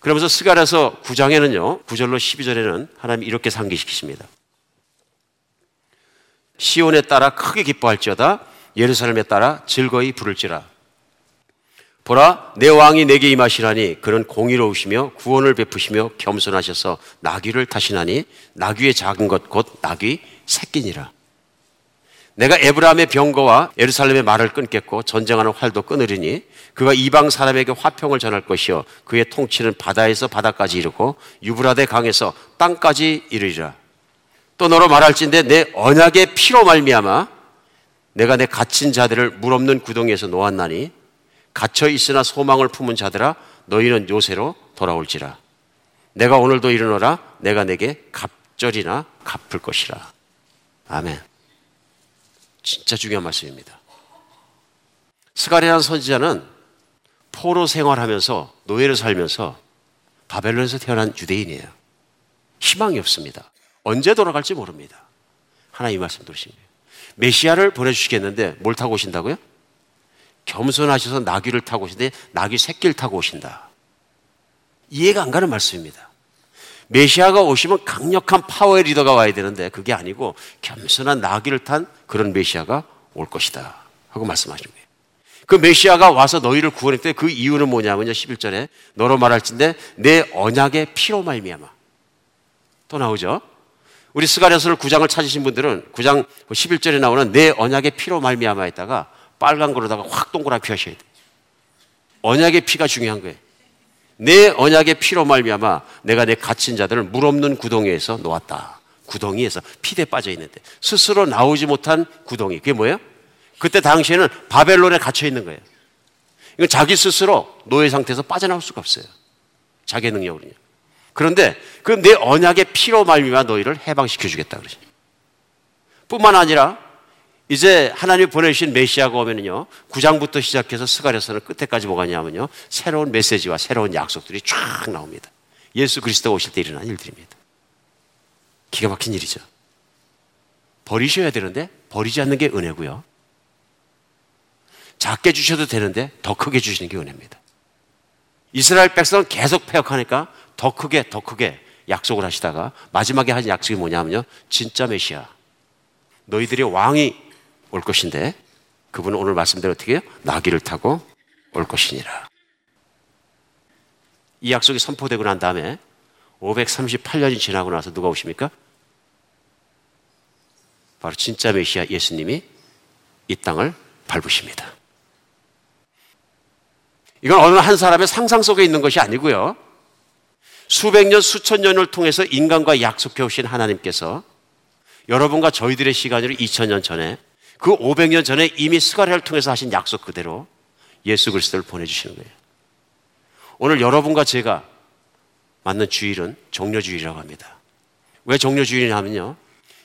그러면서 스가랴서 구 장에는요, 구 절로 십이 절에는 하나님이 이렇게 상기시키십니다. 시온에 따라 크게 기뻐할지어다, 예루살렘에 따라 즐거이 부를지라. 보라, 내 왕이 내게 임하시라니, 그는 공의로우시며 구원을 베푸시며 겸손하셔서 나귀를 타시나니, 나귀의 작은 것 곧 나귀 새끼니라. 내가 에브라함의 병거와 예루살렘의 말을 끊겠고 전쟁하는 활도 끊으리니, 그가 이방 사람에게 화평을 전할 것이요 그의 통치는 바다에서 바다까지 이르고 유브라데 강에서 땅까지 이르리라. 또 너로 말할진대 내 언약의 피로 말미암아 내가 내 갇힌 자들을 물 없는 구덩이에서 놓았나니, 갇혀 있으나 소망을 품은 자들아 너희는 요새로 돌아올지라. 내가 오늘도 일어나라, 내가 내게 갑절이나 갚을 것이라. 아멘. 진짜 중요한 말씀입니다. 스가랴라는 선지자는 포로 생활하면서, 노예로 살면서 바벨론에서 태어난 유대인이에요. 희망이 없습니다. 언제 돌아갈지 모릅니다. 하나님 이 말씀 들으신 거예요. 메시아를 보내주시겠는데 뭘 타고 오신다고요? 겸손하셔서 나귀를 타고 오신데 나귀 새끼를 타고 오신다. 이해가 안 가는 말씀입니다. 메시아가 오시면 강력한 파워의 리더가 와야 되는데 그게 아니고 겸손한 나귀를 탄 그런 메시아가 올 것이다 하고 말씀하시는 거예요. 그 메시아가 와서 너희를 구원했을 때 그 이유는 뭐냐면요, 십일 절에 너로 말할진대 내 언약의 피로 말미암아. 또 나오죠. 우리 스가랴서를 구 장을 찾으신 분들은 구 장 십일 절에 나오는 내 언약의 피로 말미암아에다가 빨간 거로다가 확 동그랗게 하셔야 돼요. 언약의 피가 중요한 거예요. 내 언약의 피로 말미암아 내가 내 갇힌 자들을 물 없는 구덩이에서 놓았다. 구덩이에서 피대에 빠져 있는데 스스로 나오지 못한 구덩이. 그게 뭐예요? 그때 당시에는 바벨론에 갇혀 있는 거예요. 이건 자기 스스로 노예 상태에서 빠져나올 수가 없어요. 자기 능력으로요. 그런데 그럼 내 언약의 피로 말미암아 너희를 해방시켜 주겠다 그러죠. 뿐만 아니라 이제 하나님이 보내주신 메시아가 오면은요, 구 장부터 시작해서 스가랴서는 끝에까지 뭐가 있냐면요, 새로운 메시지와 새로운 약속들이 쫙 나옵니다. 예수 그리스도가 오실 때 일어난 일들입니다. 기가 막힌 일이죠. 버리셔야 되는데 버리지 않는 게 은혜고요, 작게 주셔도 되는데 더 크게 주시는 게 은혜입니다. 이스라엘 백성은 계속 패역하니까 더 크게 더 크게 약속을 하시다가 마지막에 하신 약속이 뭐냐면요, 진짜 메시아, 너희들의 왕이 올 것인데 그분은 오늘 말씀대로 어떻게 해요? 나귀를 타고 올 것이니라. 이 약속이 선포되고 난 다음에 오백삼십팔 년이 지나고 나서 누가 오십니까? 바로 진짜 메시아 예수님이 이 땅을 밟으십니다. 이건 어느 한 사람의 상상 속에 있는 것이 아니고요, 수백 년, 수천 년을 통해서 인간과 약속해 오신 하나님께서 여러분과 저희들의 시간으로 이천 년 전에, 그 오백 년 전에 이미 스가랴를 통해서 하신 약속 그대로 예수 그리스도를 보내주시는 거예요. 오늘 여러분과 제가 맞는 주일은 종려주일이라고 합니다. 왜 종려주일이냐면요,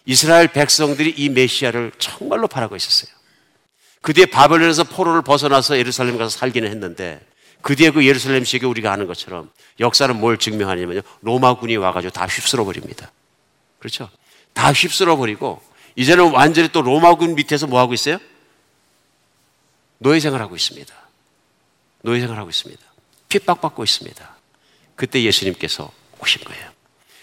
이스라엘 백성들이 이 메시아를 정말로 바라고 있었어요. 그 뒤에 바벨론에서 포로를 벗어나서 예루살렘 가서 살기는 했는데, 그 뒤에 그 예루살렘식에 우리가 아는 것처럼 역사는 뭘 증명하냐면요, 로마군이 와가지고 다 휩쓸어버립니다. 그렇죠? 다 휩쓸어버리고 이제는 완전히 또 로마군 밑에서 뭐하고 있어요? 노예생활하고 있습니다. 노예생활하고 있습니다. 핍박받고 있습니다. 그때 예수님께서 오신 거예요.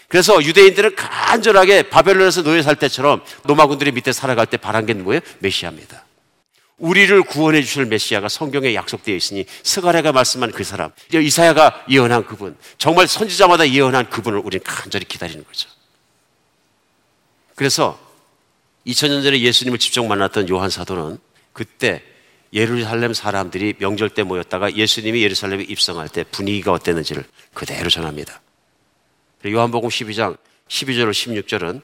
그래서 유대인들은 간절하게 바벨론에서 노예 살 때처럼 로마군들이 밑에 살아갈 때 바란 게 뭐예요? 메시아입니다. 우리를 구원해 주실 메시아가 성경에 약속되어 있으니, 스가랴가 말씀한 그 사람, 이사야가 예언한 그분, 정말 선지자마다 예언한 그분을 우리는 간절히 기다리는 거죠. 그래서 이천 년 전에 예수님을 직접 만났던 요한 사도는 그때 예루살렘 사람들이 명절 때 모였다가 예수님이 예루살렘에 입성할 때 분위기가 어땠는지를 그대로 전합니다. 요한복음 십이 장 십이 절로 십육 절은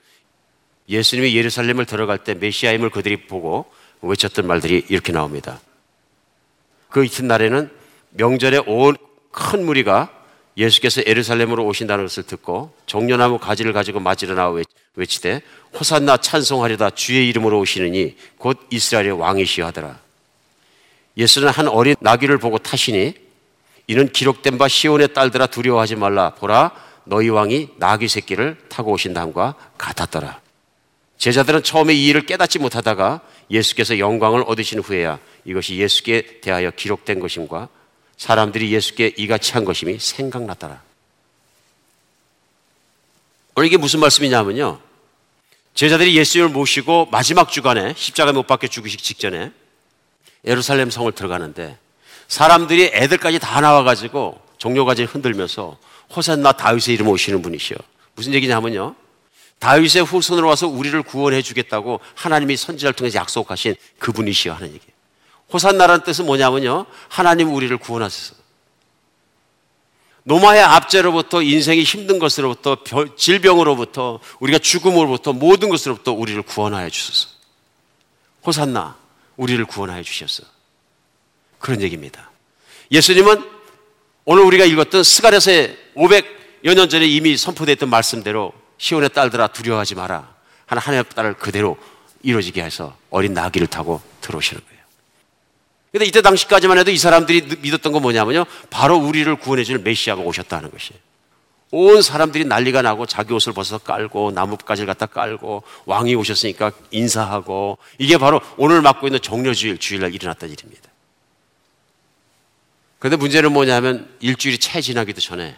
예수님이 예루살렘을 들어갈 때 메시아임을 그들이 보고 외쳤던 말들이 이렇게 나옵니다. 그 이튿날에는 명절에 온 큰 무리가 예수께서 예루살렘으로 오신다는 것을 듣고 종려나무 가지를 가지고 맞으러 나와 외치되 호산나 찬송하리다 주의 이름으로 오시느니 곧 이스라엘의 왕이시여 하더라. 예수는 한 어린 나귀를 보고 타시니 이는 기록된 바 시온의 딸들아 두려워하지 말라 보라 너희 왕이 나귀 새끼를 타고 오신다 함과 같았더라. 제자들은 처음에 이 일을 깨닫지 못하다가 예수께서 영광을 얻으신 후에야 이것이 예수께 대하여 기록된 것임과 사람들이 예수께 이같이 한 것임이 생각났더라. 오늘 이게 무슨 말씀이냐면요, 제자들이 예수님을 모시고 마지막 주간에 십자가에 못 박혀 죽으시기 직전에 예루살렘 성을 들어가는데 사람들이 애들까지 다 나와가지고 종려가지를 흔들면서 호산나 다윗의 이름 오시는 분이시여. 무슨 얘기냐면요, 다윗의 후손으로 와서 우리를 구원해 주겠다고 하나님이 선지자를 통해서 약속하신 그분이시여 하는 얘기예요. 호산나라는 뜻은 뭐냐면요, 하나님 우리를 구원하소서. 노마의 압제로부터, 인생이 힘든 것으로부터, 질병으로부터, 우리가 죽음으로부터, 모든 것으로부터 우리를 구원하여 주소서. 호산나, 우리를 구원하여 주셨어. 그런 얘기입니다. 예수님은 오늘 우리가 읽었던 스가랴서의 오백여 년 전에 이미 선포됐던 말씀대로 시온의 딸들아 두려워하지 마라 하는 하나님의 딸을 그대로 이루어지게 해서 어린 나귀를 타고 들어오시는 거예요. 근데 이때 당시까지만 해도 이 사람들이 믿었던 건 뭐냐면요, 바로 우리를 구원해줄 메시아가 오셨다는 것이에요. 온 사람들이 난리가 나고 자기 옷을 벗어서 깔고 나뭇가지를 갖다 깔고 왕이 오셨으니까 인사하고, 이게 바로 오늘 맡고 있는 종려주일, 주일날 일어났던 일입니다. 그런데 문제는 뭐냐면 일주일이 채 지나기도 전에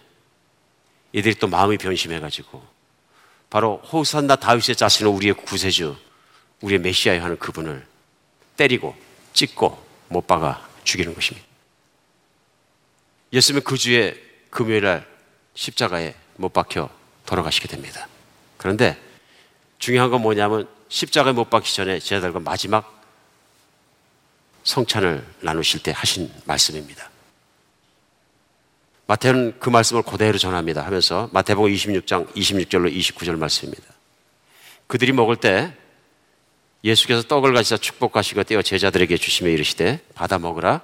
얘들이 또 마음이 변심해가지고 바로 호산나 다윗의 자신은 우리의 구세주, 우리의 메시아여 하는 그분을 때리고 찍고 못 박아 죽이는 것입니다. 예수님은 그 주에 금요일날 십자가에 못 박혀 돌아가시게 됩니다. 그런데 중요한 건 뭐냐면 십자가에 못 박기 전에 제자들과 마지막 성찬을 나누실 때 하신 말씀입니다. 마태는 그 말씀을 그대로 전합니다. 하면서 마태복음 이십육 장 이십육 절로 이십구 절 말씀입니다. 그들이 먹을 때 예수께서 떡을 가지사 축복하시고 떼어 제자들에게 주시며 이르시되 받아 먹으라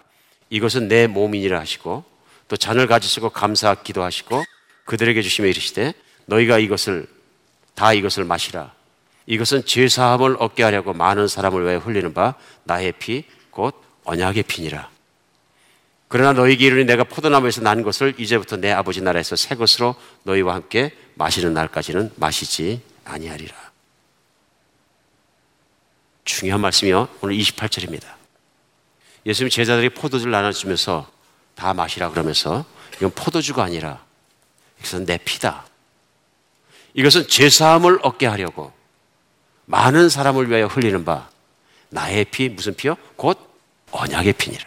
이것은 내 몸이니라 하시고 또 잔을 가지시고 감사 기도하시고 그들에게 주시며 이르시되 너희가 이것을 다 이것을 마시라 이것은 죄 사함을 얻게 하려고 많은 사람을 위해 흘리는 바 나의 피 곧 언약의 피니라. 그러나 너희에게 이르니 내가 포도나무에서 난 것을 이제부터 내 아버지 나라에서 새 것으로 너희와 함께 마시는 날까지는 마시지 아니하리라. 중요한 말씀이요. 오늘 이십팔 절입니다. 예수님 제자들이 포도주를 나눠주면서 다 마시라 그러면서 이건 포도주가 아니라 이것은 내 피다. 이것은 죄사함을 얻게 하려고 많은 사람을 위하여 흘리는 바 나의 피, 무슨 피요? 곧 언약의 피니라.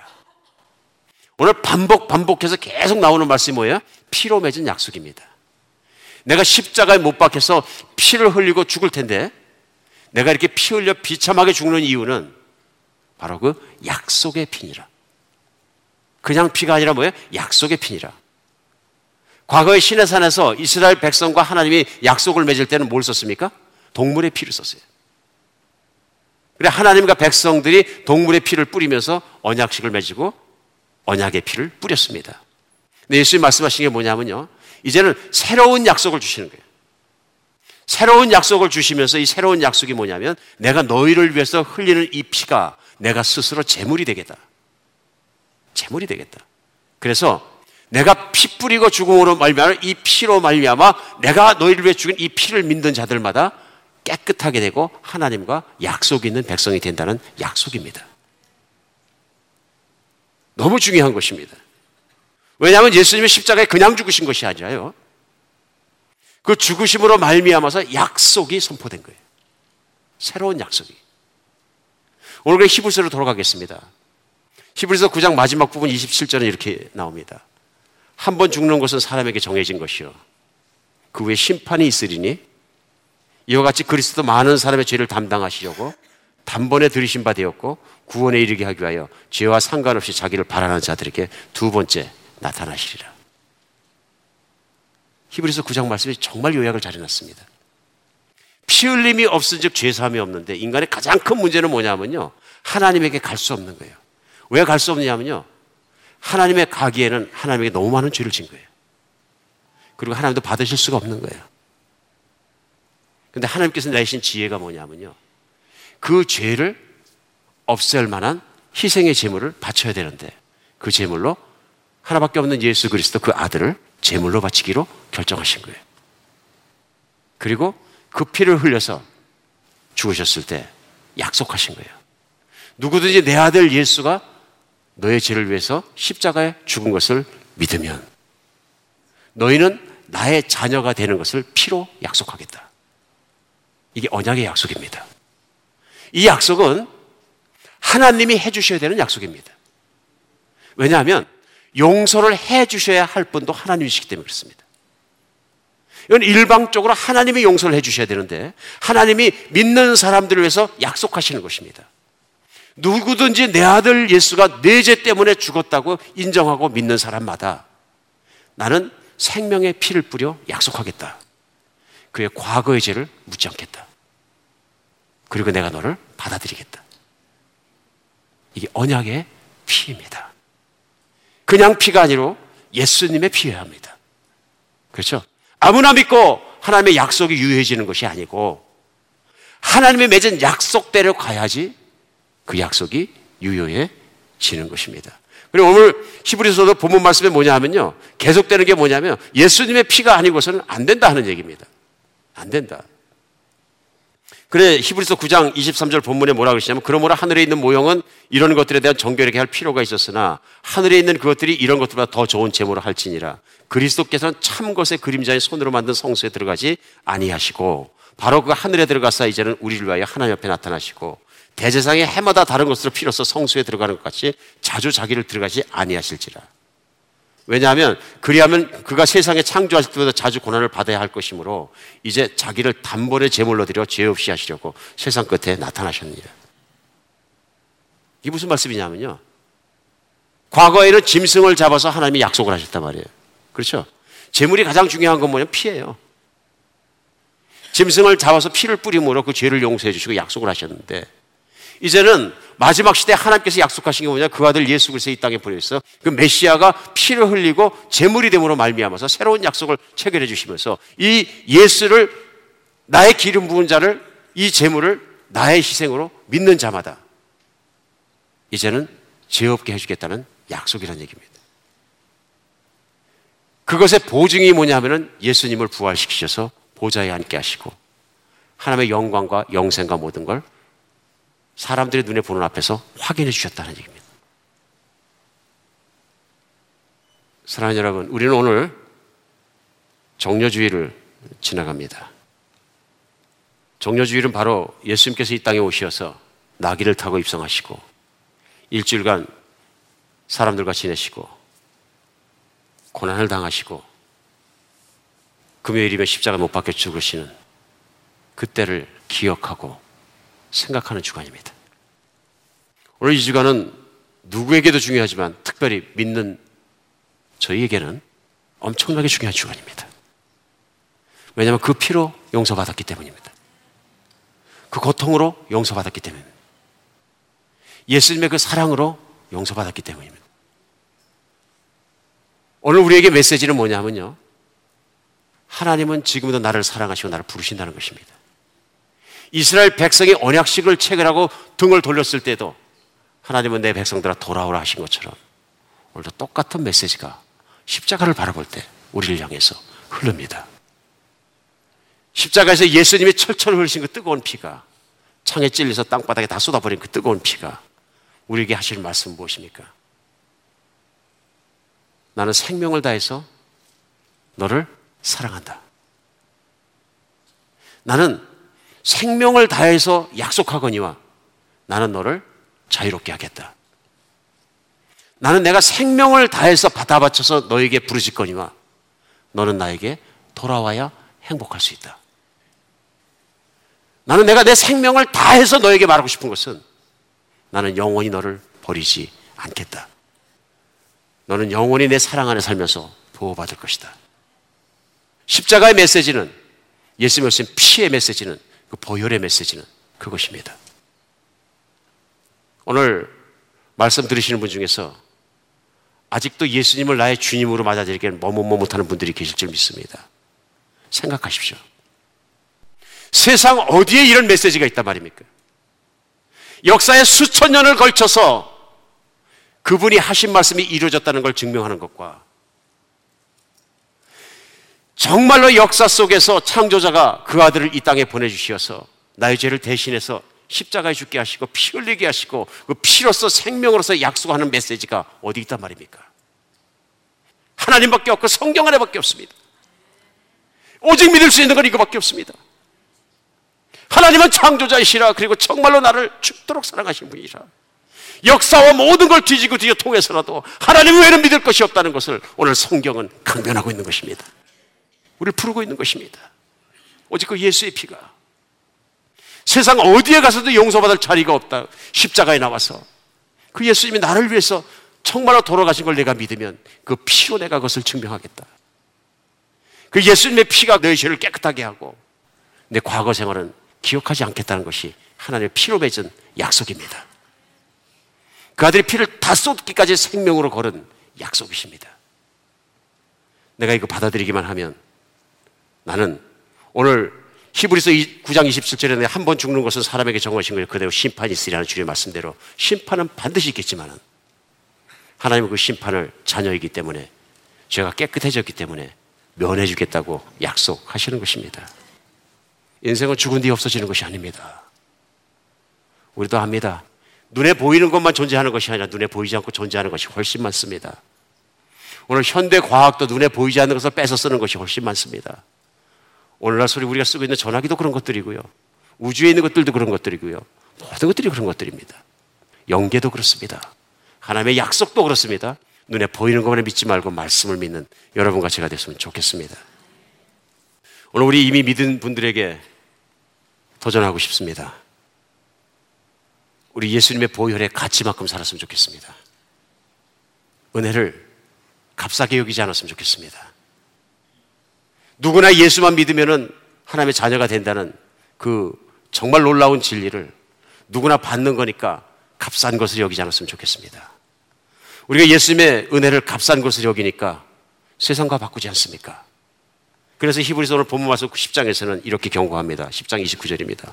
오늘 반복 반복해서 계속 나오는 말씀이 뭐예요? 피로 맺은 약속입니다. 내가 십자가에 못 박혀서 피를 흘리고 죽을 텐데 내가 이렇게 피 흘려 비참하게 죽는 이유는 바로 그 약속의 피니라. 그냥 피가 아니라 뭐예요? 약속의 피니라. 과거의 시내산에서 이스라엘 백성과 하나님이 약속을 맺을 때는 뭘 썼습니까? 동물의 피를 썼어요. 그래 하나님과 백성들이 동물의 피를 뿌리면서 언약식을 맺고 언약의 피를 뿌렸습니다. 근데 예수님이 말씀하신 게 뭐냐면요, 이제는 새로운 약속을 주시는 거예요. 새로운 약속을 주시면서 이 새로운 약속이 뭐냐면, 내가 너희를 위해서 흘리는 이 피가 내가 스스로 제물이 되겠다. 제물이 되겠다. 그래서 내가 피 뿌리고 죽음으로 말미암아, 이 피로 말미암아 내가 너희를 위해 죽인 이 피를 믿는 자들마다 깨끗하게 되고 하나님과 약속이 있는 백성이 된다는 약속입니다. 너무 중요한 것입니다. 왜냐하면 예수님이 십자가에 그냥 죽으신 것이 아니라요, 그 죽으심으로 말미암아서 약속이 선포된 거예요. 새로운 약속이. 오늘 그 히브리서로 돌아가겠습니다. 히브리서 구 장 마지막 부분 이십칠 절은 이렇게 나옵니다. 한 번 죽는 것은 사람에게 정해진 것이요, 그 후에 심판이 있으리니 이와 같이 그리스도 많은 사람의 죄를 담당하시려고 단번에 들이신 바 되었고, 구원에 이르게 하기 위하여 죄와 상관없이 자기를 바라는 자들에게 두 번째 나타나시리라. 히브리서 구 장 말씀이 정말 요약을 잘 해놨습니다. 피 흘림이 없은 즉 죄사함이 없는데, 인간의 가장 큰 문제는 뭐냐면요, 하나님에게 갈 수 없는 거예요. 왜 갈 수 없냐면요, 하나님의 가기에는 하나님에게 너무 많은 죄를 진 거예요. 그리고 하나님도 받으실 수가 없는 거예요. 그런데 하나님께서 내신 지혜가 뭐냐면요, 그 죄를 없앨 만한 희생의 제물을 바쳐야 되는데, 그 제물로 하나밖에 없는 예수 그리스도 그 아들을 제물로 바치기로 결정하신 거예요. 그리고 그 피를 흘려서 죽으셨을 때 약속하신 거예요. 누구든지 내 아들 예수가 너의 죄를 위해서 십자가에 죽은 것을 믿으면 너희는 나의 자녀가 되는 것을 피로 약속하겠다. 이게 언약의 약속입니다. 이 약속은 하나님이 해주셔야 되는 약속입니다. 왜냐하면 용서를 해주셔야 할 분도 하나님이시기 때문에 그렇습니다. 이건 일방적으로 하나님이 용서를 해주셔야 되는데, 하나님이 믿는 사람들을 위해서 약속하시는 것입니다. 누구든지 내 아들 예수가 내 죄 때문에 죽었다고 인정하고 믿는 사람마다 나는 생명의 피를 뿌려 약속하겠다. 그의 과거의 죄를 묻지 않겠다. 그리고 내가 너를 받아들이겠다. 이게 언약의 피입니다. 그냥 피가 아니라 예수님의 피여야 합니다. 그렇죠? 아무나 믿고 하나님의 약속이 유효해지는 것이 아니고, 하나님의 맺은 약속대로 가야지 그 약속이 유효해지는 것입니다. 그리고 오늘 히브리서도 본문 말씀에 뭐냐 하면요, 계속되는 게 뭐냐면 예수님의 피가 아니고서는 안 된다 하는 얘기입니다. 안 된다. 그래 히브리서 구 장 이십삼 절 본문에 뭐라고 그러시냐면, 그러므로 하늘에 있는 모형은 이런 것들에 대한 정결하게 할 필요가 있었으나 하늘에 있는 그것들이 이런 것들보다 더 좋은 제물을 할지니라. 그리스도께서는 참 것의 그림자인 손으로 만든 성소에 들어가지 아니하시고 바로 그 하늘에 들어가사 이제는 우리를 위하여 하나님 앞에 나타나시고, 대제사장이 해마다 다른 것으로 피로써 성소에 들어가는 것 같이 자주 자기를 들어가지 아니하실지라. 왜냐하면 그리하면 그가 세상에 창조하실 때보다 자주 고난을 받아야 할 것이므로 이제 자기를 단번에 제물로 드려 죄 없이 하시려고 세상 끝에 나타나셨느니라. 이게 무슨 말씀이냐면요, 과거에는 짐승을 잡아서 하나님이 약속을 하셨단 말이에요. 그렇죠? 제물이 가장 중요한 건 뭐냐면 피예요. 짐승을 잡아서 피를 뿌림으로 그 죄를 용서해 주시고 약속을 하셨는데, 이제는 마지막 시대에 하나님께서 약속하신 게 뭐냐, 그 아들 예수 그리스도 이 땅에 보내서 그 메시아가 피를 흘리고 제물이 됨으로 말미암아서 새로운 약속을 체결해 주시면서 이 예수를, 나의 기름 부은 자를, 이 제물을 나의 희생으로 믿는 자마다 이제는 죄 없게 해주겠다는 약속이라는 얘기입니다. 그것의 보증이 뭐냐 하면은 예수님을 부활시키셔서 보좌에 앉게 하시고 하나님의 영광과 영생과 모든 걸 사람들의 눈에 보는 앞에서 확인해 주셨다는 얘기입니다. 사랑하는 여러분, 우리는 오늘 정료주일을 지나갑니다. 정료주일은 바로 예수님께서 이 땅에 오셔서 나귀를 타고 입성하시고 일주일간 사람들과 지내시고 고난을 당하시고 금요일이면 십자가 못 박혀 죽으시는 그때를 기억하고 생각하는 주간입니다. 오늘 이 주간은 누구에게도 중요하지만 특별히 믿는 저희에게는 엄청나게 중요한 주간입니다. 왜냐하면 그 피로 용서받았기 때문입니다. 그 고통으로 용서받았기 때문입니다. 예수님의 그 사랑으로 용서받았기 때문입니다. 오늘 우리에게 메시지는 뭐냐면요, 하나님은 지금도 나를 사랑하시고 나를 부르신다는 것입니다. 이스라엘 백성이 언약식을 체결하고 등을 돌렸을 때도 하나님은 내 백성들아 돌아오라 하신 것처럼 오늘도 똑같은 메시지가 십자가를 바라볼 때 우리를 향해서 흐릅니다. 십자가에서 예수님이 철철 흘리신 그 뜨거운 피가, 창에 찔려서 땅바닥에 다 쏟아버린 그 뜨거운 피가 우리에게 하실 말씀 무엇입니까? 나는 생명을 다해서 너를 사랑한다. 나는 생명을 다해서 약속하거니와 나는 너를 자유롭게 하겠다. 나는 내가 생명을 다해서 받아 바쳐서 너에게 부르짖거니와 너는 나에게 돌아와야 행복할 수 있다. 나는 내가 내 생명을 다해서 너에게 말하고 싶은 것은 나는 영원히 너를 버리지 않겠다. 너는 영원히 내 사랑 안에 살면서 보호받을 것이다. 십자가의 메시지는, 예수님이 오신 피의 메시지는, 그 보혈의 메시지는 그것입니다. 오늘 말씀 들으시는 분 중에서 아직도 예수님을 나의 주님으로 맞아들이기엔 머뭇머뭇하는 분들이 계실 줄 믿습니다. 생각하십시오. 세상 어디에 이런 메시지가 있단 말입니까? 역사에 수천 년을 걸쳐서 그분이 하신 말씀이 이루어졌다는 걸 증명하는 것과, 정말로 역사 속에서 창조자가 그 아들을 이 땅에 보내주시어서 나의 죄를 대신해서 십자가에 죽게 하시고 피 흘리게 하시고 그 피로서 생명으로서 약속하는 메시지가 어디 있단 말입니까? 하나님밖에 없고 성경 안에밖에 없습니다. 오직 믿을 수 있는 건 이거밖에 없습니다. 하나님은 창조자이시라, 그리고 정말로 나를 죽도록 사랑하신 분이시라, 역사와 모든 걸 뒤지고 뒤져 통해서라도 하나님 외에는 믿을 것이 없다는 것을 오늘 성경은 강변하고 있는 것입니다. 우리를 부르고 있는 것입니다. 오직 그 예수의 피가, 세상 어디에 가서도 용서받을 자리가 없다, 십자가에 나와서 그 예수님이 나를 위해서 정말로 돌아가신 걸 내가 믿으면 그 피로 내가 그것을 증명하겠다. 그 예수님의 피가 너의 죄를 깨끗하게 하고 내 과거 생활은 기억하지 않겠다는 것이 하나님의 피로 맺은 약속입니다. 그 아들이 피를 다 쏟기까지 생명으로 걸은 약속이십니다. 내가 이거 받아들이기만 하면 나는, 오늘 히브리서 구 장 이십칠 절에 한 번 죽는 것은 사람에게 정하신 거예요, 그대로 심판이 있으리라는 주의 말씀대로 심판은 반드시 있겠지만 하나님은 그 심판을 자녀이기 때문에, 죄가 깨끗해졌기 때문에 면해 주겠다고 약속하시는 것입니다. 인생은 죽은 뒤 없어지는 것이 아닙니다. 우리도 압니다. 눈에 보이는 것만 존재하는 것이 아니라 눈에 보이지 않고 존재하는 것이 훨씬 많습니다. 오늘 현대 과학도 눈에 보이지 않는 것을 뺏어 쓰는 것이 훨씬 많습니다. 오늘날 소리 우리가 쓰고 있는 전화기도 그런 것들이고요, 우주에 있는 것들도 그런 것들이고요, 모든 것들이 그런 것들입니다. 영계도 그렇습니다. 하나님의 약속도 그렇습니다. 눈에 보이는 것만 믿지 말고 말씀을 믿는 여러분과 제가 됐으면 좋겠습니다. 오늘 우리 이미 믿은 분들에게 도전하고 싶습니다. 우리 예수님의 보혈의 가치만큼 살았으면 좋겠습니다. 은혜를 값싸게 여기지 않았으면 좋겠습니다. 누구나 예수만 믿으면 하나님의 자녀가 된다는 그 정말 놀라운 진리를 누구나 받는 거니까 값싼 것을 여기지 않았으면 좋겠습니다. 우리가 예수님의 은혜를 값싼 것을 여기니까 세상과 바꾸지 않습니까? 그래서 히브리서 오늘 본문 말씀 십 장에서는 이렇게 경고합니다. 십 장 이십구 절입니다.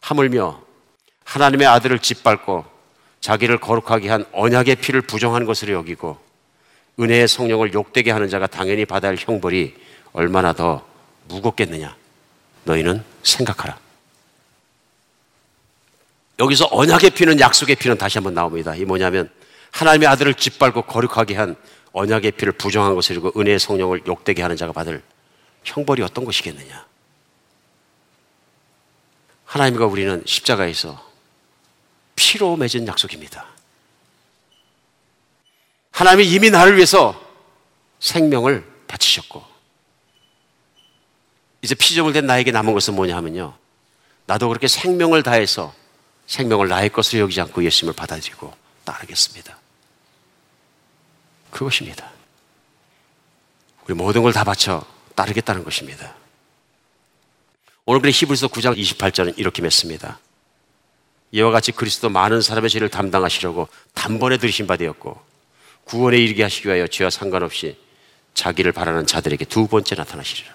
하물며 하나님의 아들을 짓밟고 자기를 거룩하게 한 언약의 피를 부정한 것으로 여기고 은혜의 성령을 욕되게 하는 자가 당연히 받아야 할 형벌이 얼마나 더 무겁겠느냐, 너희는 생각하라. 여기서 언약의 피는, 약속의 피는 다시 한번 나옵니다. 이 뭐냐면 하나님의 아들을 짓밟고 거룩하게 한 언약의 피를 부정한 것으로 여기고 은혜의 성령을 욕되게 하는 자가 받을 형벌이 어떤 것이겠느냐. 하나님과 우리는 십자가에서 피로 맺은 약속입니다. 하나님이 이미 나를 위해서 생명을 바치셨고 이제 피조물된 나에게 남은 것은 뭐냐 하면요, 나도 그렇게 생명을 다해서 생명을 나의 것으로 여기지 않고 예수님을 받아들이고 따르겠습니다. 그것입니다. 우리 모든 걸 다 바쳐 따르겠다는 것입니다. 오늘 그래 히브리서 구 장 이십팔 절은 이렇게 맺습니다. 이와 같이 그리스도 많은 사람의 죄를 담당하시려고 단번에 들이신 바 되었고 구원에 이르게 하시기 위하여 죄와 상관없이 자기를 바라는 자들에게 두 번째 나타나시리라.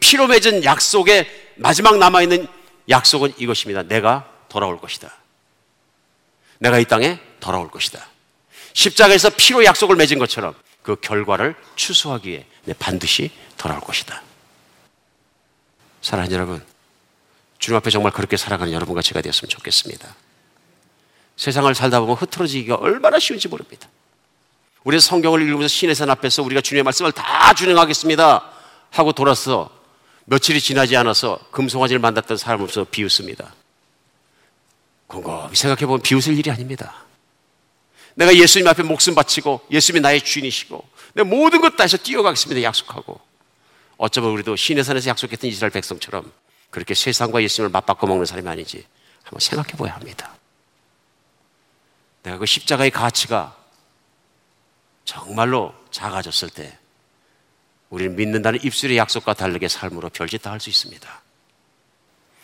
피로 맺은 약속의 마지막 남아있는 약속은 이것입니다. 내가 돌아올 것이다. 내가 이 땅에 돌아올 것이다. 십자가에서 피로 약속을 맺은 것처럼 그 결과를 추수하기 위해 내 반드시 돌아올 것이다. 사랑하는 여러분, 주님 앞에 정말 그렇게 살아가는 여러분과 제가 되었으면 좋겠습니다. 세상을 살다 보면 흐트러지기가 얼마나 쉬운지 모릅니다. 우리 성경을 읽으면서 신의 산 앞에서 우리가 주님의 말씀을 다 준행하겠습니다 하고 돌아서 며칠이 지나지 않아서 금송아지를 만났던 사람 없어서 비웃습니다. 곰곰이 생각해보면 비웃을 일이 아닙니다. 내가 예수님 앞에 목숨 바치고 예수님이 나의 주인이시고 내 모든 것 다 해서 뛰어가겠습니다 약속하고, 어쩌면 우리도 신의 산에서 약속했던 이스라엘 백성처럼 그렇게 세상과 예수님을 맞바꿔 먹는 사람이 아닌지 한번 생각해봐야 합니다. 내가 그 십자가의 가치가 정말로 작아졌을 때 우리는 믿는다는 입술의 약속과 다르게 삶으로 별짓 다 할 수 있습니다.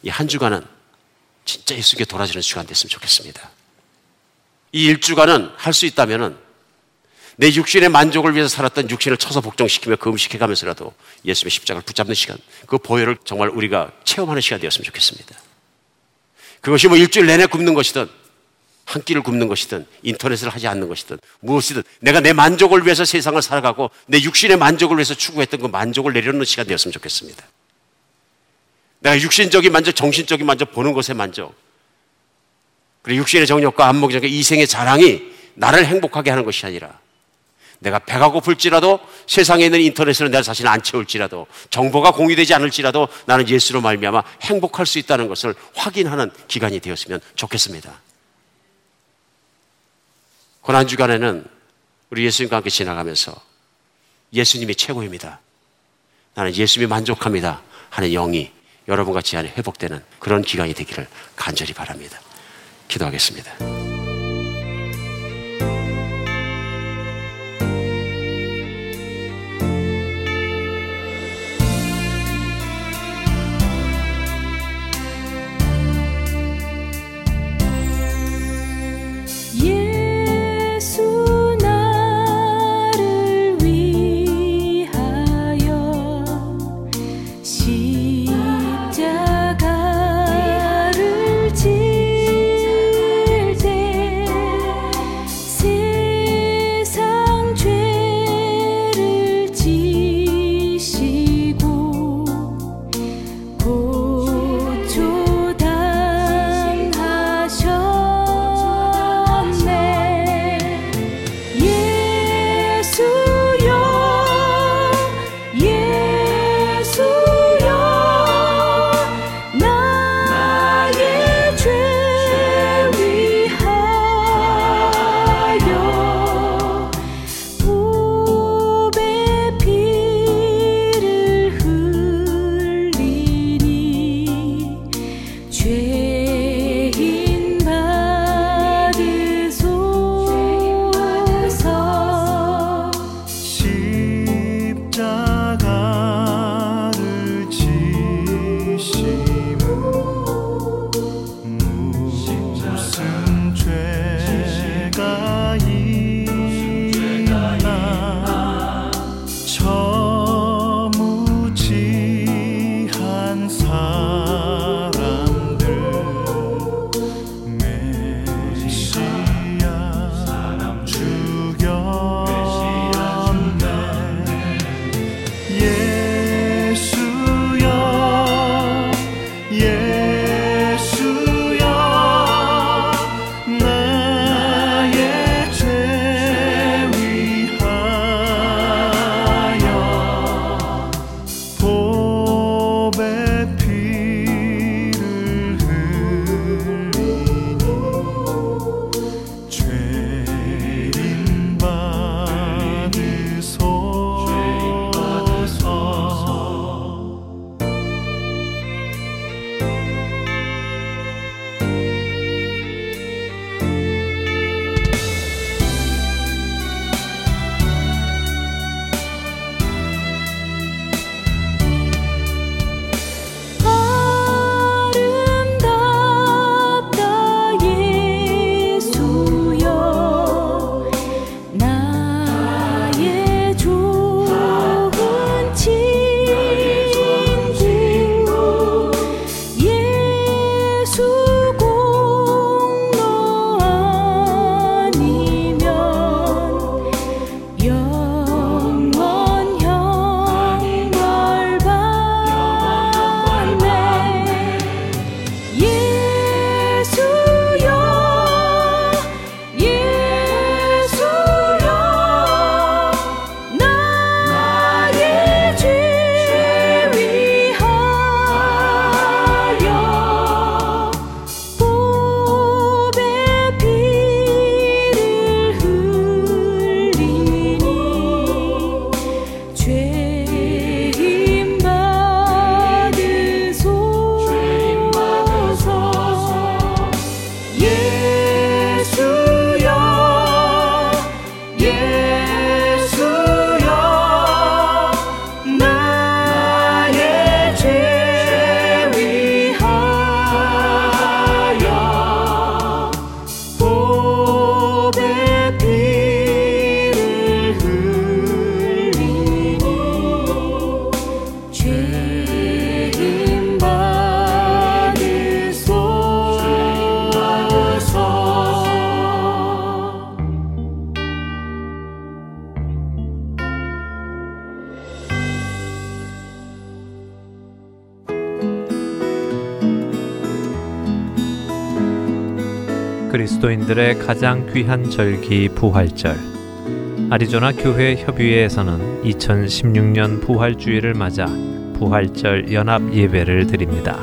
이 한 주간은 진짜 예수께 돌아지는 시간 됐으면 좋겠습니다. 이 일주간은 할 수 있다면 내 육신의 만족을 위해서 살았던 육신을 쳐서 복종시키며 금식해가면서라도 예수의 십자가를 붙잡는 시간, 그 보혈을 정말 우리가 체험하는 시간 되었으면 좋겠습니다. 그것이 뭐 일주일 내내 굶는 것이든 한 끼를 굶는 것이든 인터넷을 하지 않는 것이든 무엇이든 내가 내 만족을 위해서 세상을 살아가고 내 육신의 만족을 위해서 추구했던 그 만족을 내려놓는 시간 되었으면 좋겠습니다. 내가 육신적인 만족, 정신적인 만족, 보는 것의 만족, 그리고 육신의 정욕과 안목의 이생의 자랑이 나를 행복하게 하는 것이 아니라 내가 배가 고플지라도 세상에 있는 인터넷으로 내가 사실 안 채울지라도 정보가 공유되지 않을지라도 나는 예수로 말미암아 행복할 수 있다는 것을 확인하는 기간이 되었으면 좋겠습니다. 고난주간에는 우리 예수님과 함께 지나가면서 예수님이 최고입니다, 나는 예수님이 만족합니다 하는 영이 여러분과 제 안에 회복되는 그런 기간이 되기를 간절히 바랍니다. 기도하겠습니다. 예수여, 예수여 그리스도인들의 가장 귀한 절기 부활절. 아리조나 교회 협의회에서는 이천십육 년 부활주일을 맞아 부활절 연합 예배를 드립니다.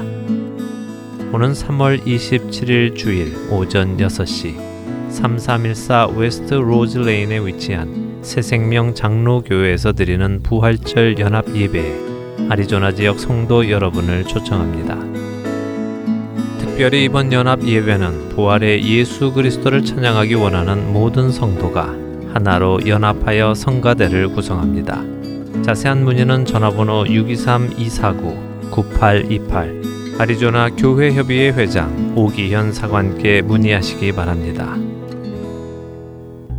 오는 삼월 이십칠일 주일 오전 여섯 시 삼삼일사 웨스트 로즈 레인에 위치한 새생명 장로교회에서 드리는 부활절 연합 예배에 아리조나 지역 성도 여러분을 초청합니다. 특별히 이번 연합 예배는 부활의 예수 그리스도를 찬양하기 원하는 모든 성도가 하나로 연합하여 성가대를 구성합니다. 자세한 문의는 전화번호 육이삼 이사구 구팔이팔 아리조나 교회협의회 회장 오기현 사관께 문의하시기 바랍니다.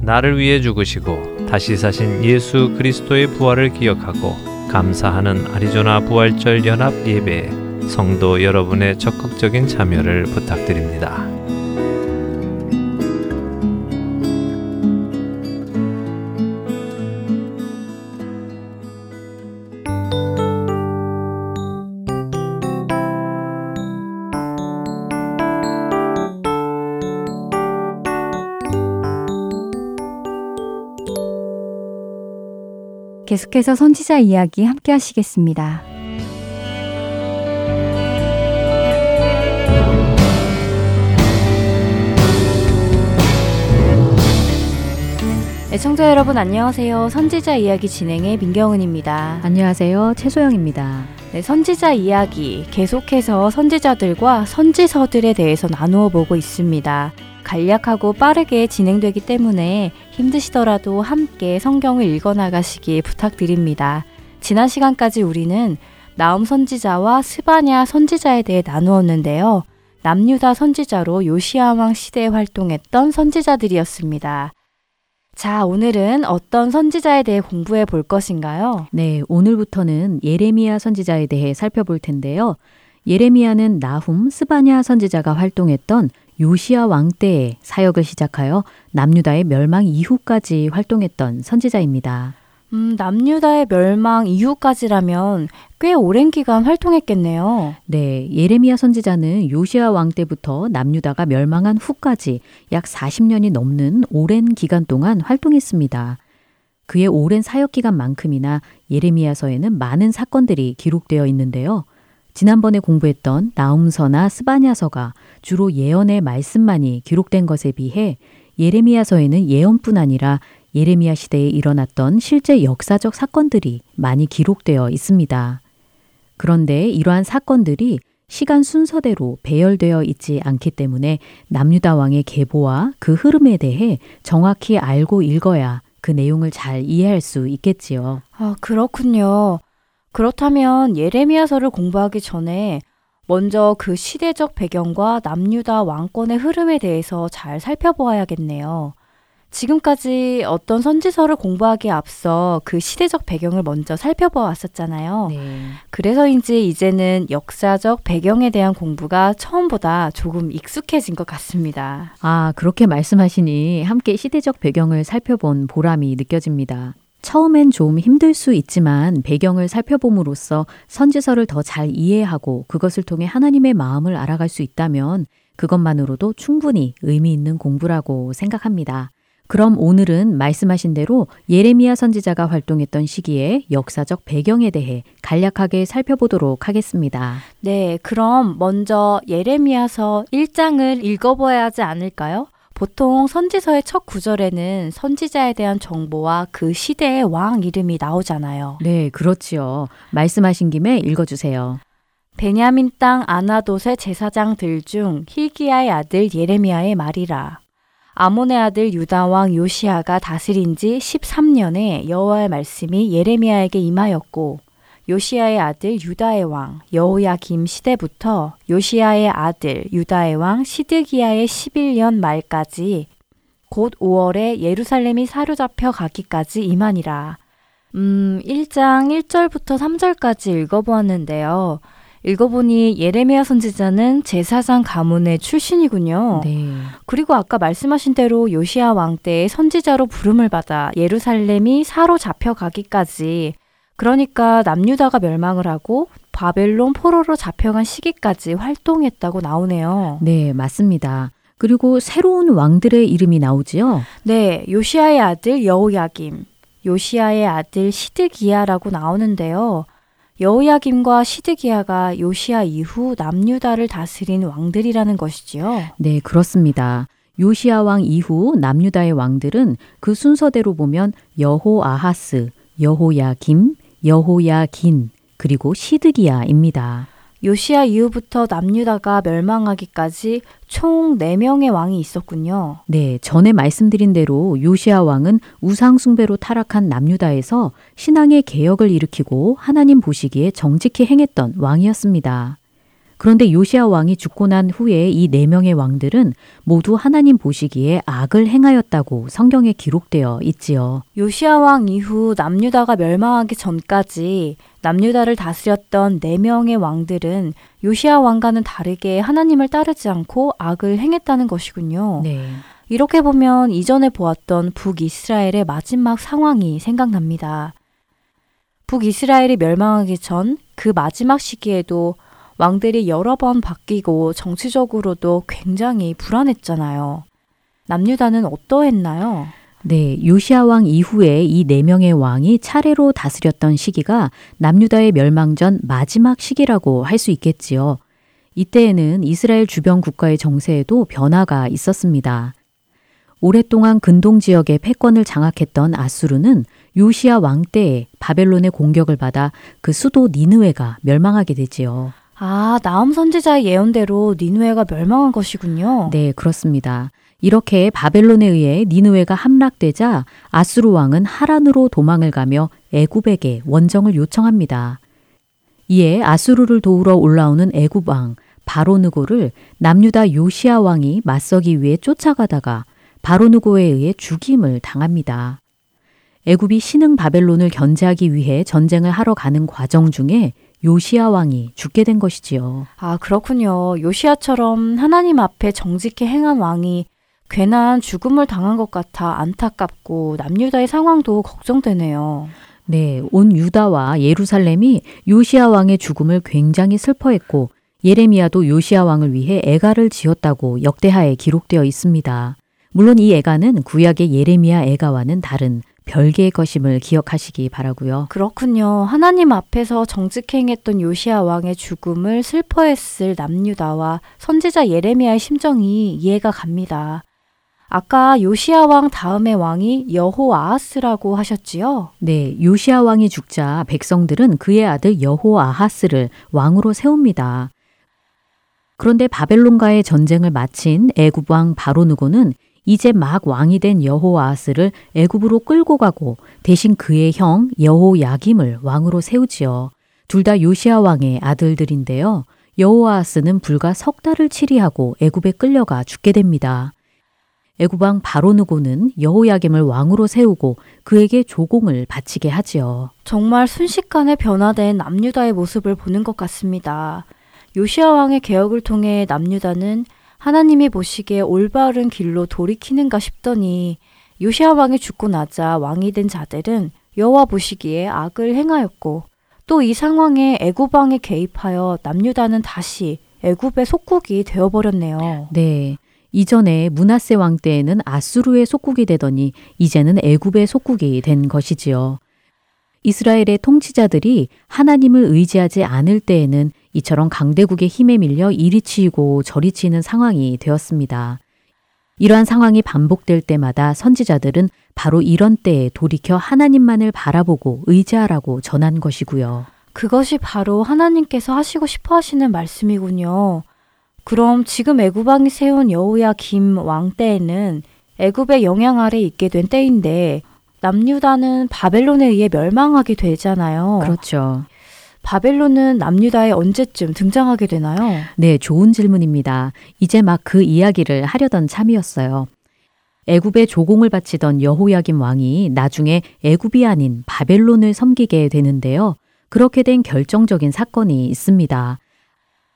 나를 위해 죽으시고 다시 사신 예수 그리스도의 부활을 기억하고 감사하는 아리조나 부활절 연합 예배에 성도 여러분의 적극적인 참여를 부탁드립니다. 계속해서 선지자 이야기 함께 하시겠습니다. 애청자 여러분 안녕하세요. 선지자 이야기 진행의 민경은입니다. 안녕하세요. 최소영입니다. 네, 선지자 이야기 계속해서 선지자들과 선지서들에 대해서 나누어 보고 있습니다. 간략하고 빠르게 진행되기 때문에 힘드시더라도 함께 성경을 읽어나가시기 부탁드립니다. 지난 시간까지 우리는 나훔 선지자와 스바냐 선지자에 대해 나누었는데요. 남유다 선지자로 요시아 왕 시대에 활동했던 선지자들이었습니다. 자, 오늘은 어떤 선지자에 대해 공부해 볼 것인가요? 네, 오늘부터는 예레미야 선지자에 대해 살펴볼 텐데요. 예레미야는 나훔, 스바냐 선지자가 활동했던 요시아 왕 때에 사역을 시작하여 남유다의 멸망 이후까지 활동했던 선지자입니다. 음, 남유다의 멸망 이후까지라면 꽤 오랜 기간 활동했겠네요. 네, 예레미야 선지자는 요시아 왕 때부터 남유다가 멸망한 후까지 약 사십 년이 넘는 오랜 기간 동안 활동했습니다. 그의 오랜 사역 기간만큼이나 예레미야서에는 많은 사건들이 기록되어 있는데요. 지난번에 공부했던 나훔서나 스바냐서가 주로 예언의 말씀만이 기록된 것에 비해 예레미야서에는 예언뿐 아니라 예레미야 시대에 일어났던 실제 역사적 사건들이 많이 기록되어 있습니다. 그런데 이러한 사건들이 시간 순서대로 배열되어 있지 않기 때문에 남유다 왕의 계보와 그 흐름에 대해 정확히 알고 읽어야 그 내용을 잘 이해할 수 있겠지요. 아, 그렇군요. 그렇다면 예레미야서를 공부하기 전에 먼저 그 시대적 배경과 남유다 왕권의 흐름에 대해서 잘 살펴보아야겠네요. 지금까지 어떤 선지서를 공부하기에 앞서 그 시대적 배경을 먼저 살펴보았었잖아요. 네. 그래서인지 이제는 역사적 배경에 대한 공부가 처음보다 조금 익숙해진 것 같습니다. 아, 그렇게 말씀하시니 함께 시대적 배경을 살펴본 보람이 느껴집니다. 처음엔 좀 힘들 수 있지만 배경을 살펴봄으로써 선지서를 더 잘 이해하고 그것을 통해 하나님의 마음을 알아갈 수 있다면 그것만으로도 충분히 의미 있는 공부라고 생각합니다. 그럼 오늘은 말씀하신 대로 예레미야 선지자가 활동했던 시기의 역사적 배경에 대해 간략하게 살펴보도록 하겠습니다. 네, 그럼 먼저 예레미야서 일 장을 읽어봐야 하지 않을까요? 보통 선지서의 첫 구절에는 선지자에 대한 정보와 그 시대의 왕 이름이 나오잖아요. 네, 그렇지요. 말씀하신 김에 읽어주세요. 베냐민 땅 아나돗의 제사장들 중 hilkiya의 아들 예레미야의 말이라. 아몬의 아들 유다왕 요시아가 다스린 지 십삼 년에 여호와의 말씀이 예레미야에게 임하였고 요시아의 아들 유다의 왕 여호야김 시대부터 요시아의 아들 유다의 왕 시드기야의 십일 년 말까지 곧 오월에 예루살렘이 사로잡혀 가기까지 임하니라. 음, 일 장 일 절부터 삼 절까지 읽어보았는데요. 읽어보니 예레미야 선지자는 제사장 가문의 출신이군요. 네. 그리고 아까 말씀하신 대로 요시아 왕 때의 선지자로 부름을 받아 예루살렘이 사로잡혀 가기까지, 그러니까 남유다가 멸망을 하고 바벨론 포로로 잡혀간 시기까지 활동했다고 나오네요. 네, 맞습니다. 그리고 새로운 왕들의 이름이 나오지요? 네, 요시아의 아들 여호야김, 요시아의 아들 시드기야라고 나오는데요. 여호야김과 시드기야가 요시아 이후 남유다를 다스린 왕들이라는 것이지요? 네, 그렇습니다. 요시아 왕 이후 남유다의 왕들은 그 순서대로 보면 여호아하스, 여호야김, 여호야긴, 그리고 시드기야입니다. 요시아 이후부터 남유다가 멸망하기까지 총 네 명의 왕이 있었군요. 네, 전에 말씀드린 대로 요시아 왕은 우상숭배로 타락한 남유다에서 신앙의 개혁을 일으키고 하나님 보시기에 정직히 행했던 왕이었습니다. 그런데 요시아 왕이 죽고 난 후에 이 네 명의 왕들은 모두 하나님 보시기에 악을 행하였다고 성경에 기록되어 있지요. 요시아 왕 이후 남유다가 멸망하기 전까지 남유다를 다스렸던 네 명의 왕들은 요시아 왕과는 다르게 하나님을 따르지 않고 악을 행했다는 것이군요. 네. 이렇게 보면 이전에 보았던 북이스라엘의 마지막 상황이 생각납니다. 북이스라엘이 멸망하기 전 그 마지막 시기에도 왕들이 여러 번 바뀌고 정치적으로도 굉장히 불안했잖아요. 남유다는 어떠했나요? 네, 요시아 왕 이후에 이 네 명의 왕이 차례로 다스렸던 시기가 남유다의 멸망 전 마지막 시기라고 할 수 있겠지요. 이때에는 이스라엘 주변 국가의 정세에도 변화가 있었습니다. 오랫동안 근동 지역의 패권을 장악했던 아수르는 요시아 왕 때에 바벨론의 공격을 받아 그 수도 니느웨가 멸망하게 되지요. 아, 나훔 선지자의 예언대로 니느웨가 멸망한 것이군요. 네, 그렇습니다. 이렇게 바벨론에 의해 니느웨가 함락되자 아수르 왕은 하란으로 도망을 가며 애굽에게 원정을 요청합니다. 이에 아수르를 도우러 올라오는 애굽 왕 바로느고를 남유다 요시아 왕이 맞서기 위해 쫓아가다가 바로느고에 의해 죽임을 당합니다. 애굽이 신흥 바벨론을 견제하기 위해 전쟁을 하러 가는 과정 중에 요시아 왕이 죽게 된 것이지요. 아, 그렇군요. 요시아처럼 하나님 앞에 정직히 행한 왕이 괜한 죽음을 당한 것 같아 안타깝고 남유다의 상황도 걱정되네요. 네, 온 유다와 예루살렘이 요시아 왕의 죽음을 굉장히 슬퍼했고 예레미야도 요시아 왕을 위해 애가를 지었다고 역대하에 기록되어 있습니다. 물론 이 애가는 구약의 예레미야 애가와는 다른 별개의 것임을 기억하시기 바라고요. 그렇군요. 하나님 앞에서 정직히 행했던 요시아 왕의 죽음을 슬퍼했을 남유다와 선지자 예레미야의 심정이 이해가 갑니다. 아까 요시아 왕 다음의 왕이 여호아하스라고 하셨지요? 네, 요시아 왕이 죽자 백성들은 그의 아들 여호아하스를 왕으로 세웁니다. 그런데 바벨론과의 전쟁을 마친 애굽 왕 바로누고는 이제 막 왕이 된 여호아하스를 애굽으로 끌고 가고 대신 그의 형 여호야김을 왕으로 세우지요. 둘 다 요시아 왕의 아들들인데요. 여호아하스는 불과 석 달을 치리하고 애굽에 끌려가 죽게 됩니다. 애굽 왕 바로느고는 여호야김을 왕으로 세우고 그에게 조공을 바치게 하지요. 정말 순식간에 변화된 남유다의 모습을 보는 것 같습니다. 요시아 왕의 개혁을 통해 남유다는 하나님이 보시기에 올바른 길로 돌이키는가 싶더니 요시아 왕이 죽고 나자 왕이 된 자들은 여호와 보시기에 악을 행하였고 또 이 상황에 애굽 왕이 개입하여 남유다는 다시 애굽의 속국이 되어버렸네요. 네, 이전에 므낫세 왕 때에는 아수르의 속국이 되더니 이제는 애굽의 속국이 된 것이지요. 이스라엘의 통치자들이 하나님을 의지하지 않을 때에는 이처럼 강대국의 힘에 밀려 이리 치이고 저리 치이는 상황이 되었습니다. 이러한 상황이 반복될 때마다 선지자들은 바로 이런 때에 돌이켜 하나님만을 바라보고 의지하라고 전한 것이고요. 그것이 바로 하나님께서 하시고 싶어 하시는 말씀이군요. 그럼 지금 애굽왕이 세운 여호야김 왕 때에는 애굽의 영향 아래 있게 된 때인데 남유다는 바벨론에 의해 멸망하게 되잖아요. 그렇죠. 바벨론은 남유다에 언제쯤 등장하게 되나요? 네, 좋은 질문입니다. 이제 막 그 이야기를 하려던 참이었어요. 애굽에 조공을 바치던 여호야김 왕이 나중에 애굽이 아닌 바벨론을 섬기게 되는데요. 그렇게 된 결정적인 사건이 있습니다.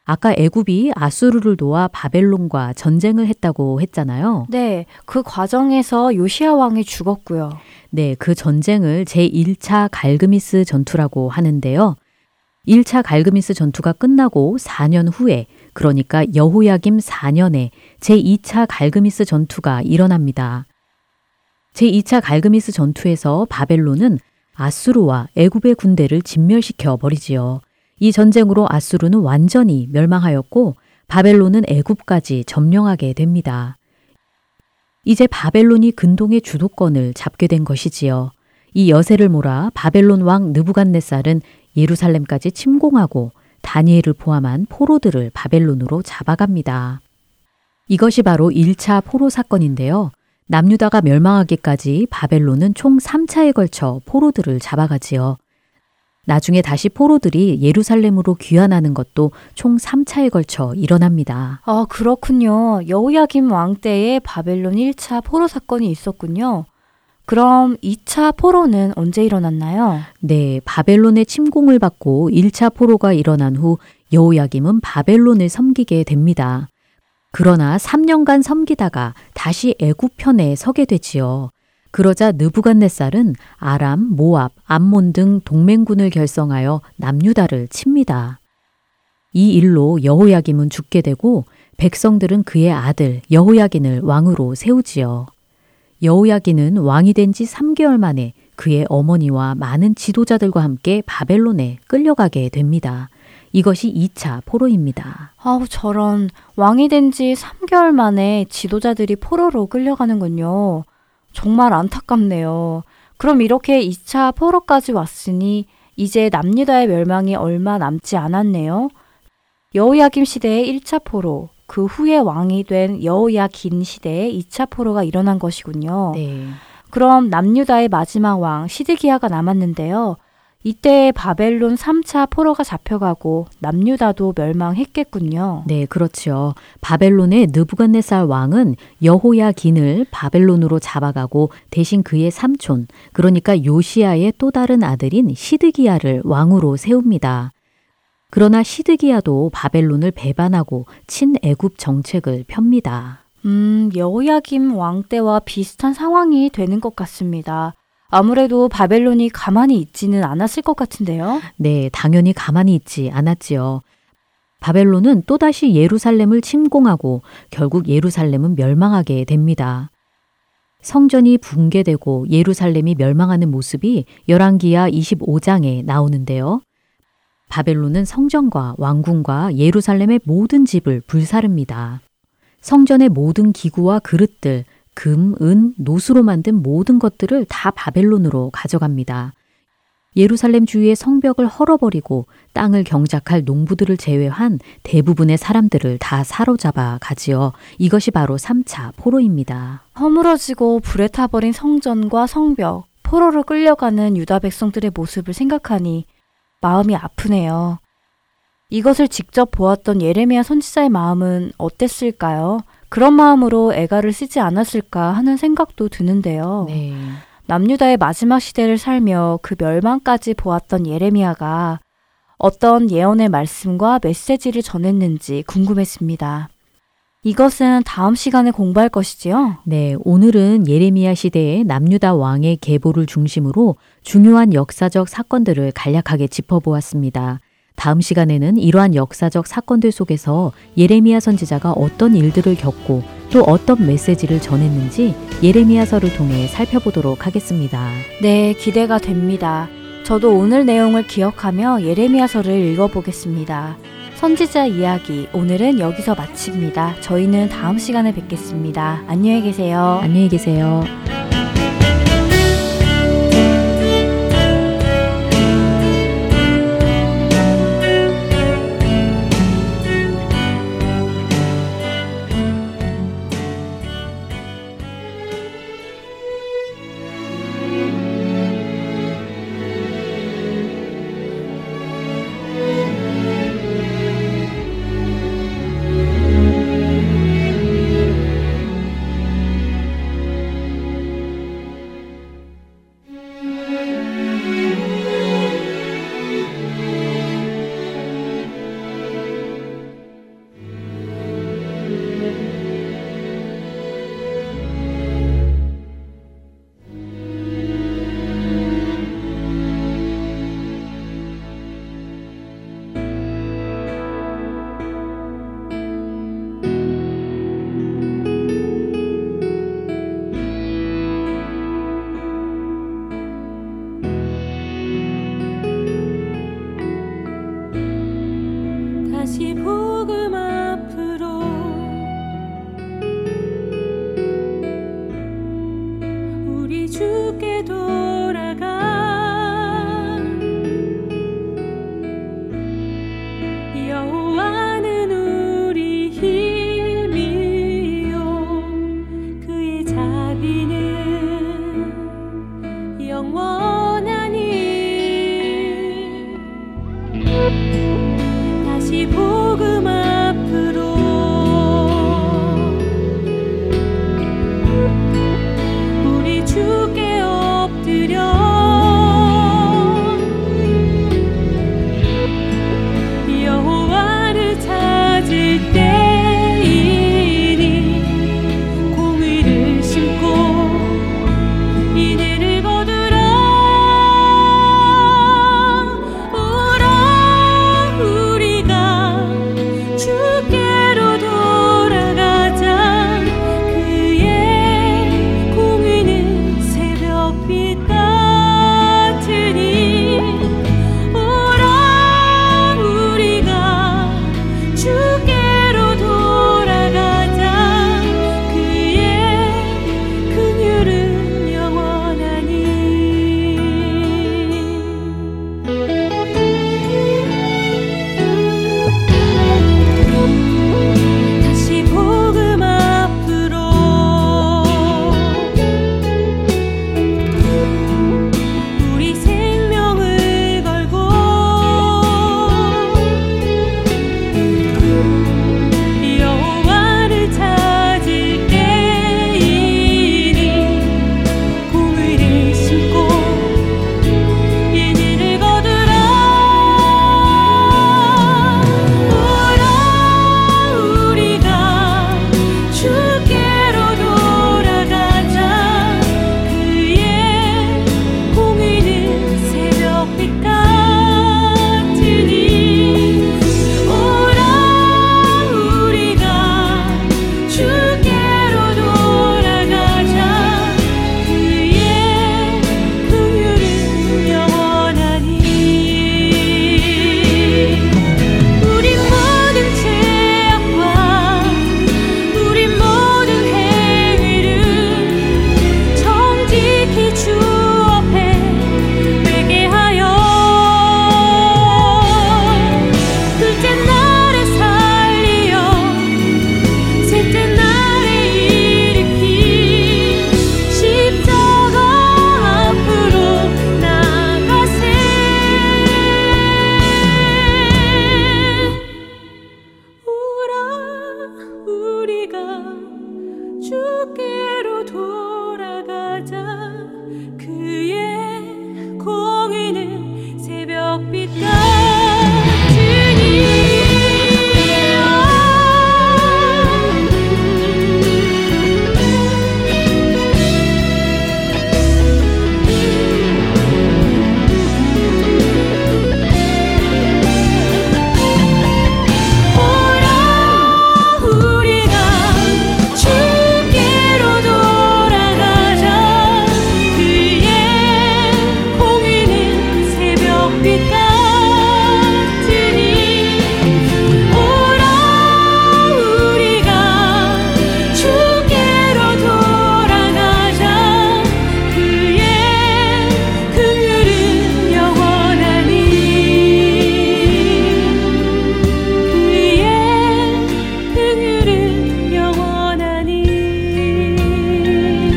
아까 애굽이 아수르를 도와 바벨론과 전쟁을 했다고 했잖아요. 네, 그 과정에서 요시아 왕이 죽었고요. 네, 그 전쟁을 제일 차 갈그미스 전투라고 하는데요. 일 차 갈그미스 전투가 끝나고 사 년 후에 그러니까 여호야김 사 년에 제이 차 갈그미스 전투가 일어납니다. 제이 차 갈그미스 전투에서 바벨론은 아수르와 애굽의 군대를 진멸시켜 버리지요. 이 전쟁으로 아수르는 완전히 멸망하였고 바벨론은 애굽까지 점령하게 됩니다. 이제 바벨론이 근동의 주도권을 잡게 된 것이지요. 이 여세를 몰아 바벨론 왕 느부갓네살은 예루살렘까지 침공하고 다니엘을 포함한 포로들을 바벨론으로 잡아갑니다. 이것이 바로 일 차 포로 사건인데요. 남유다가 멸망하기까지 바벨론은 총 삼 차에 걸쳐 포로들을 잡아가지요. 나중에 다시 포로들이 예루살렘으로 귀환하는 것도 총 삼 차에 걸쳐 일어납니다. 아, 그렇군요. 여호야김 왕 때에 바벨론 일 차 포로 사건이 있었군요. 그럼 이 차 포로는 언제 일어났나요? 네, 바벨론의 침공을 받고 일 차 포로가 일어난 후 여호야김은 바벨론을 섬기게 됩니다. 그러나 삼 년간 섬기다가 다시 애굽 편에 서게 되지요. 그러자 느부갓네살은 아람, 모압, 암몬 등 동맹군을 결성하여 남유다를 칩니다. 이 일로 여호야김은 죽게 되고 백성들은 그의 아들 여호야긴을 왕으로 세우지요. 여호야긴은 왕이 된 지 삼 개월 만에 그의 어머니와 많은 지도자들과 함께 바벨론에 끌려가게 됩니다. 이것이 이 차 포로입니다. 아우, 저런, 왕이 된 지 삼 개월 만에 지도자들이 포로로 끌려가는군요. 정말 안타깝네요. 그럼 이렇게 이 차 포로까지 왔으니 이제 남유다의 멸망이 얼마 남지 않았네요. 여호야김 시대의 일 차 포로, 그 후에 왕이 된 여호야긴 시대의 이 차 포로가 일어난 것이군요. 네. 그럼 남유다의 마지막 왕 시드기야가 남았는데요. 이때 바벨론 삼 차 포로가 잡혀가고 남유다도 멸망했겠군요. 네, 그렇죠. 바벨론의 느부갓네살 왕은 여호야긴을 바벨론으로 잡아가고 대신 그의 삼촌, 그러니까 요시아의 또 다른 아들인 시드기야를 왕으로 세웁니다. 그러나 시드기야도 바벨론을 배반하고 친애굽 정책을 펴니다. 음, 여호야김 왕 때와 비슷한 상황이 되는 것 같습니다. 아무래도 바벨론이 가만히 있지는 않았을 것 같은데요. 네, 당연히 가만히 있지 않았지요. 바벨론은 또다시 예루살렘을 침공하고 결국 예루살렘은 멸망하게 됩니다. 성전이 붕괴되고 예루살렘이 멸망하는 모습이 열왕기하 이십오 장에 나오는데요. 바벨론은 성전과 왕궁과 예루살렘의 모든 집을 불사릅니다. 성전의 모든 기구와 그릇들, 금, 은, 노수로 만든 모든 것들을 다 바벨론으로 가져갑니다. 예루살렘 주위의 성벽을 헐어버리고 땅을 경작할 농부들을 제외한 대부분의 사람들을 다 사로잡아 가지요. 이것이 바로 삼 차 포로입니다. 허물어지고 불에 타버린 성전과 성벽, 포로로 끌려가는 유다 백성들의 모습을 생각하니 마음이 아프네요. 이것을 직접 보았던 예레미야 선지자의 마음은 어땠을까요? 그런 마음으로 애가를 쓰지 않았을까 하는 생각도 드는데요. 네. 남유다의 마지막 시대를 살며 그 멸망까지 보았던 예레미야가 어떤 예언의 말씀과 메시지를 전했는지 궁금했습니다. 이것은 다음 시간에 공부할 것이지요? 네, 오늘은 예레미야 시대의 남유다 왕의 계보를 중심으로 중요한 역사적 사건들을 간략하게 짚어보았습니다. 다음 시간에는 이러한 역사적 사건들 속에서 예레미야 선지자가 어떤 일들을 겪고 또 어떤 메시지를 전했는지 예레미야서를 통해 살펴보도록 하겠습니다. 네, 기대가 됩니다. 저도 오늘 내용을 기억하며 예레미야서를 읽어보겠습니다. 선지자 이야기, 오늘은 여기서 마칩니다. 저희는 다음 시간에 뵙겠습니다. 안녕히 계세요. 안녕히 계세요. 다시 복음 앞으로 우리 주께 돌아가 여호와는 우리 힘이요 그의 자비는 영원하니 다시 복음 앞으로 우리 주께 엎드려 여호와를 찾을 때 이리 공의를 심고 이내를 거두라 오라 우리가 주께로 돌아가자 그의 공의는 새벽빛 같으니 오라 우리가 주께로 돌아가자 그의 긍휼은 영원하니 다시 복음 앞으로 우리 생명을 걸고 여호와를 찾을 때 이리 공의를 심고 예리를 거두라 오라 우리가 주께로 돌아가자 그의 공의는 새벽빛 같으니 오라 우리가 주께로 돌아가자 그의 긍휼은 영원하니 우리 모든 죄악과 우리 모든 행위를 정직히 주 앞에 회개 하여 둘째 날에 살리여 셋째 날에 일으키 십자가 앞으로 나가세 오라 우리가 주께로 돌아가자 그의 공의는 새벽빛 같으니 오라 우리가 주께로 돌아가자 그의 공의는 새벽빛 같으니 오라 우리가 주께로 돌아가자 그의 긍휼은 영원하니 그의 긍휼은 영원하니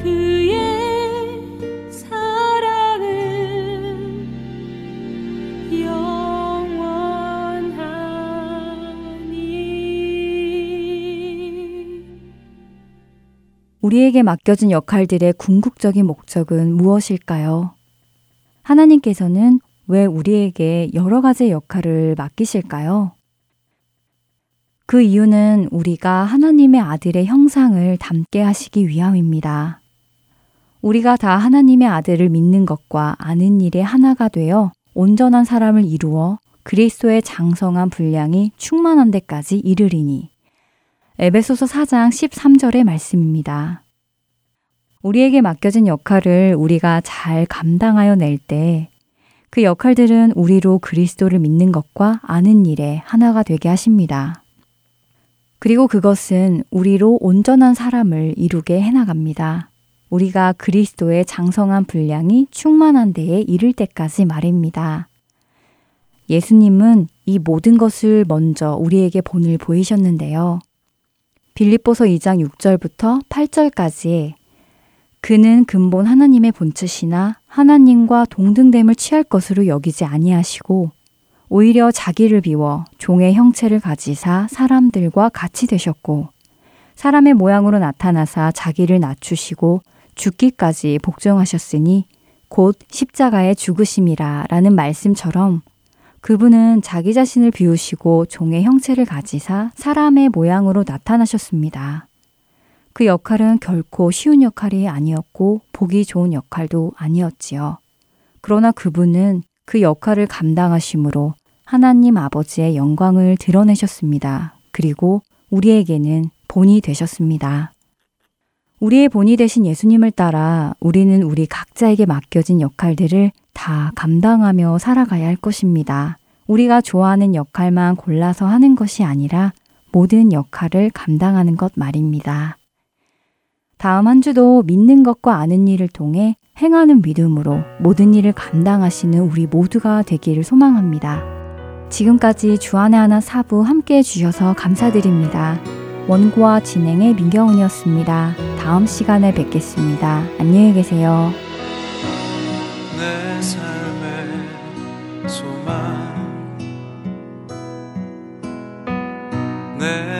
그의 사랑은 영원하니 우리에게 맡겨진 역할들의 궁극적인 목적은 무엇일까요? 하나님께서는 왜 우리에게 여러 가지의 역할을 맡기실까요? 그 이유는 우리가 하나님의 아들의 형상을 닮게 하시기 위함입니다. 우리가 다 하나님의 아들을 믿는 것과 아는 일에 하나가 되어 온전한 사람을 이루어 그리스도의 장성한 분량이 충만한 데까지 이르리니 에베소서 사 장 십삼 절의 말씀입니다. 우리에게 맡겨진 역할을 우리가 잘 감당하여 낼 때 그 역할들은 우리로 그리스도를 믿는 것과 아는 일에 하나가 되게 하십니다. 그리고 그것은 우리로 온전한 사람을 이루게 해나갑니다. 우리가 그리스도의 장성한 분량이 충만한 데에 이를 때까지 말입니다. 예수님은 이 모든 것을 먼저 우리에게 본을 보이셨는데요. 빌립보서 이 장 육 절부터 팔 절까지 그는 근본 하나님의 본뜻이나 하나님과 동등됨을 취할 것으로 여기지 아니하시고 오히려 자기를 비워 종의 형체를 가지사 사람들과 같이 되셨고 사람의 모양으로 나타나사 자기를 낮추시고 죽기까지 복종하셨으니 곧 십자가에 죽으심이라 라는 말씀처럼 그분은 자기 자신을 비우시고 종의 형체를 가지사 사람의 모양으로 나타나셨습니다. 그 역할은 결코 쉬운 역할이 아니었고 보기 좋은 역할도 아니었지요. 그러나 그분은 그 역할을 감당하심으로 하나님 아버지의 영광을 드러내셨습니다. 그리고 우리에게는 본이 되셨습니다. 우리의 본이 되신 예수님을 따라 우리는 우리 각자에게 맡겨진 역할들을 다 감당하며 살아가야 할 것입니다. 우리가 좋아하는 역할만 골라서 하는 것이 아니라 모든 역할을 감당하는 것 말입니다. 다음 한 주도 믿는 것과 아는 일을 통해 행하는 믿음으로 모든 일을 감당하시는 우리 모두가 되기를 소망합니다. 지금까지 주안의 하나 사부 함께해 주셔서 감사드립니다. 원고와 진행의 민경은이었습니다. 다음 시간에 뵙겠습니다. 안녕히 계세요. 내 삶의 소망 내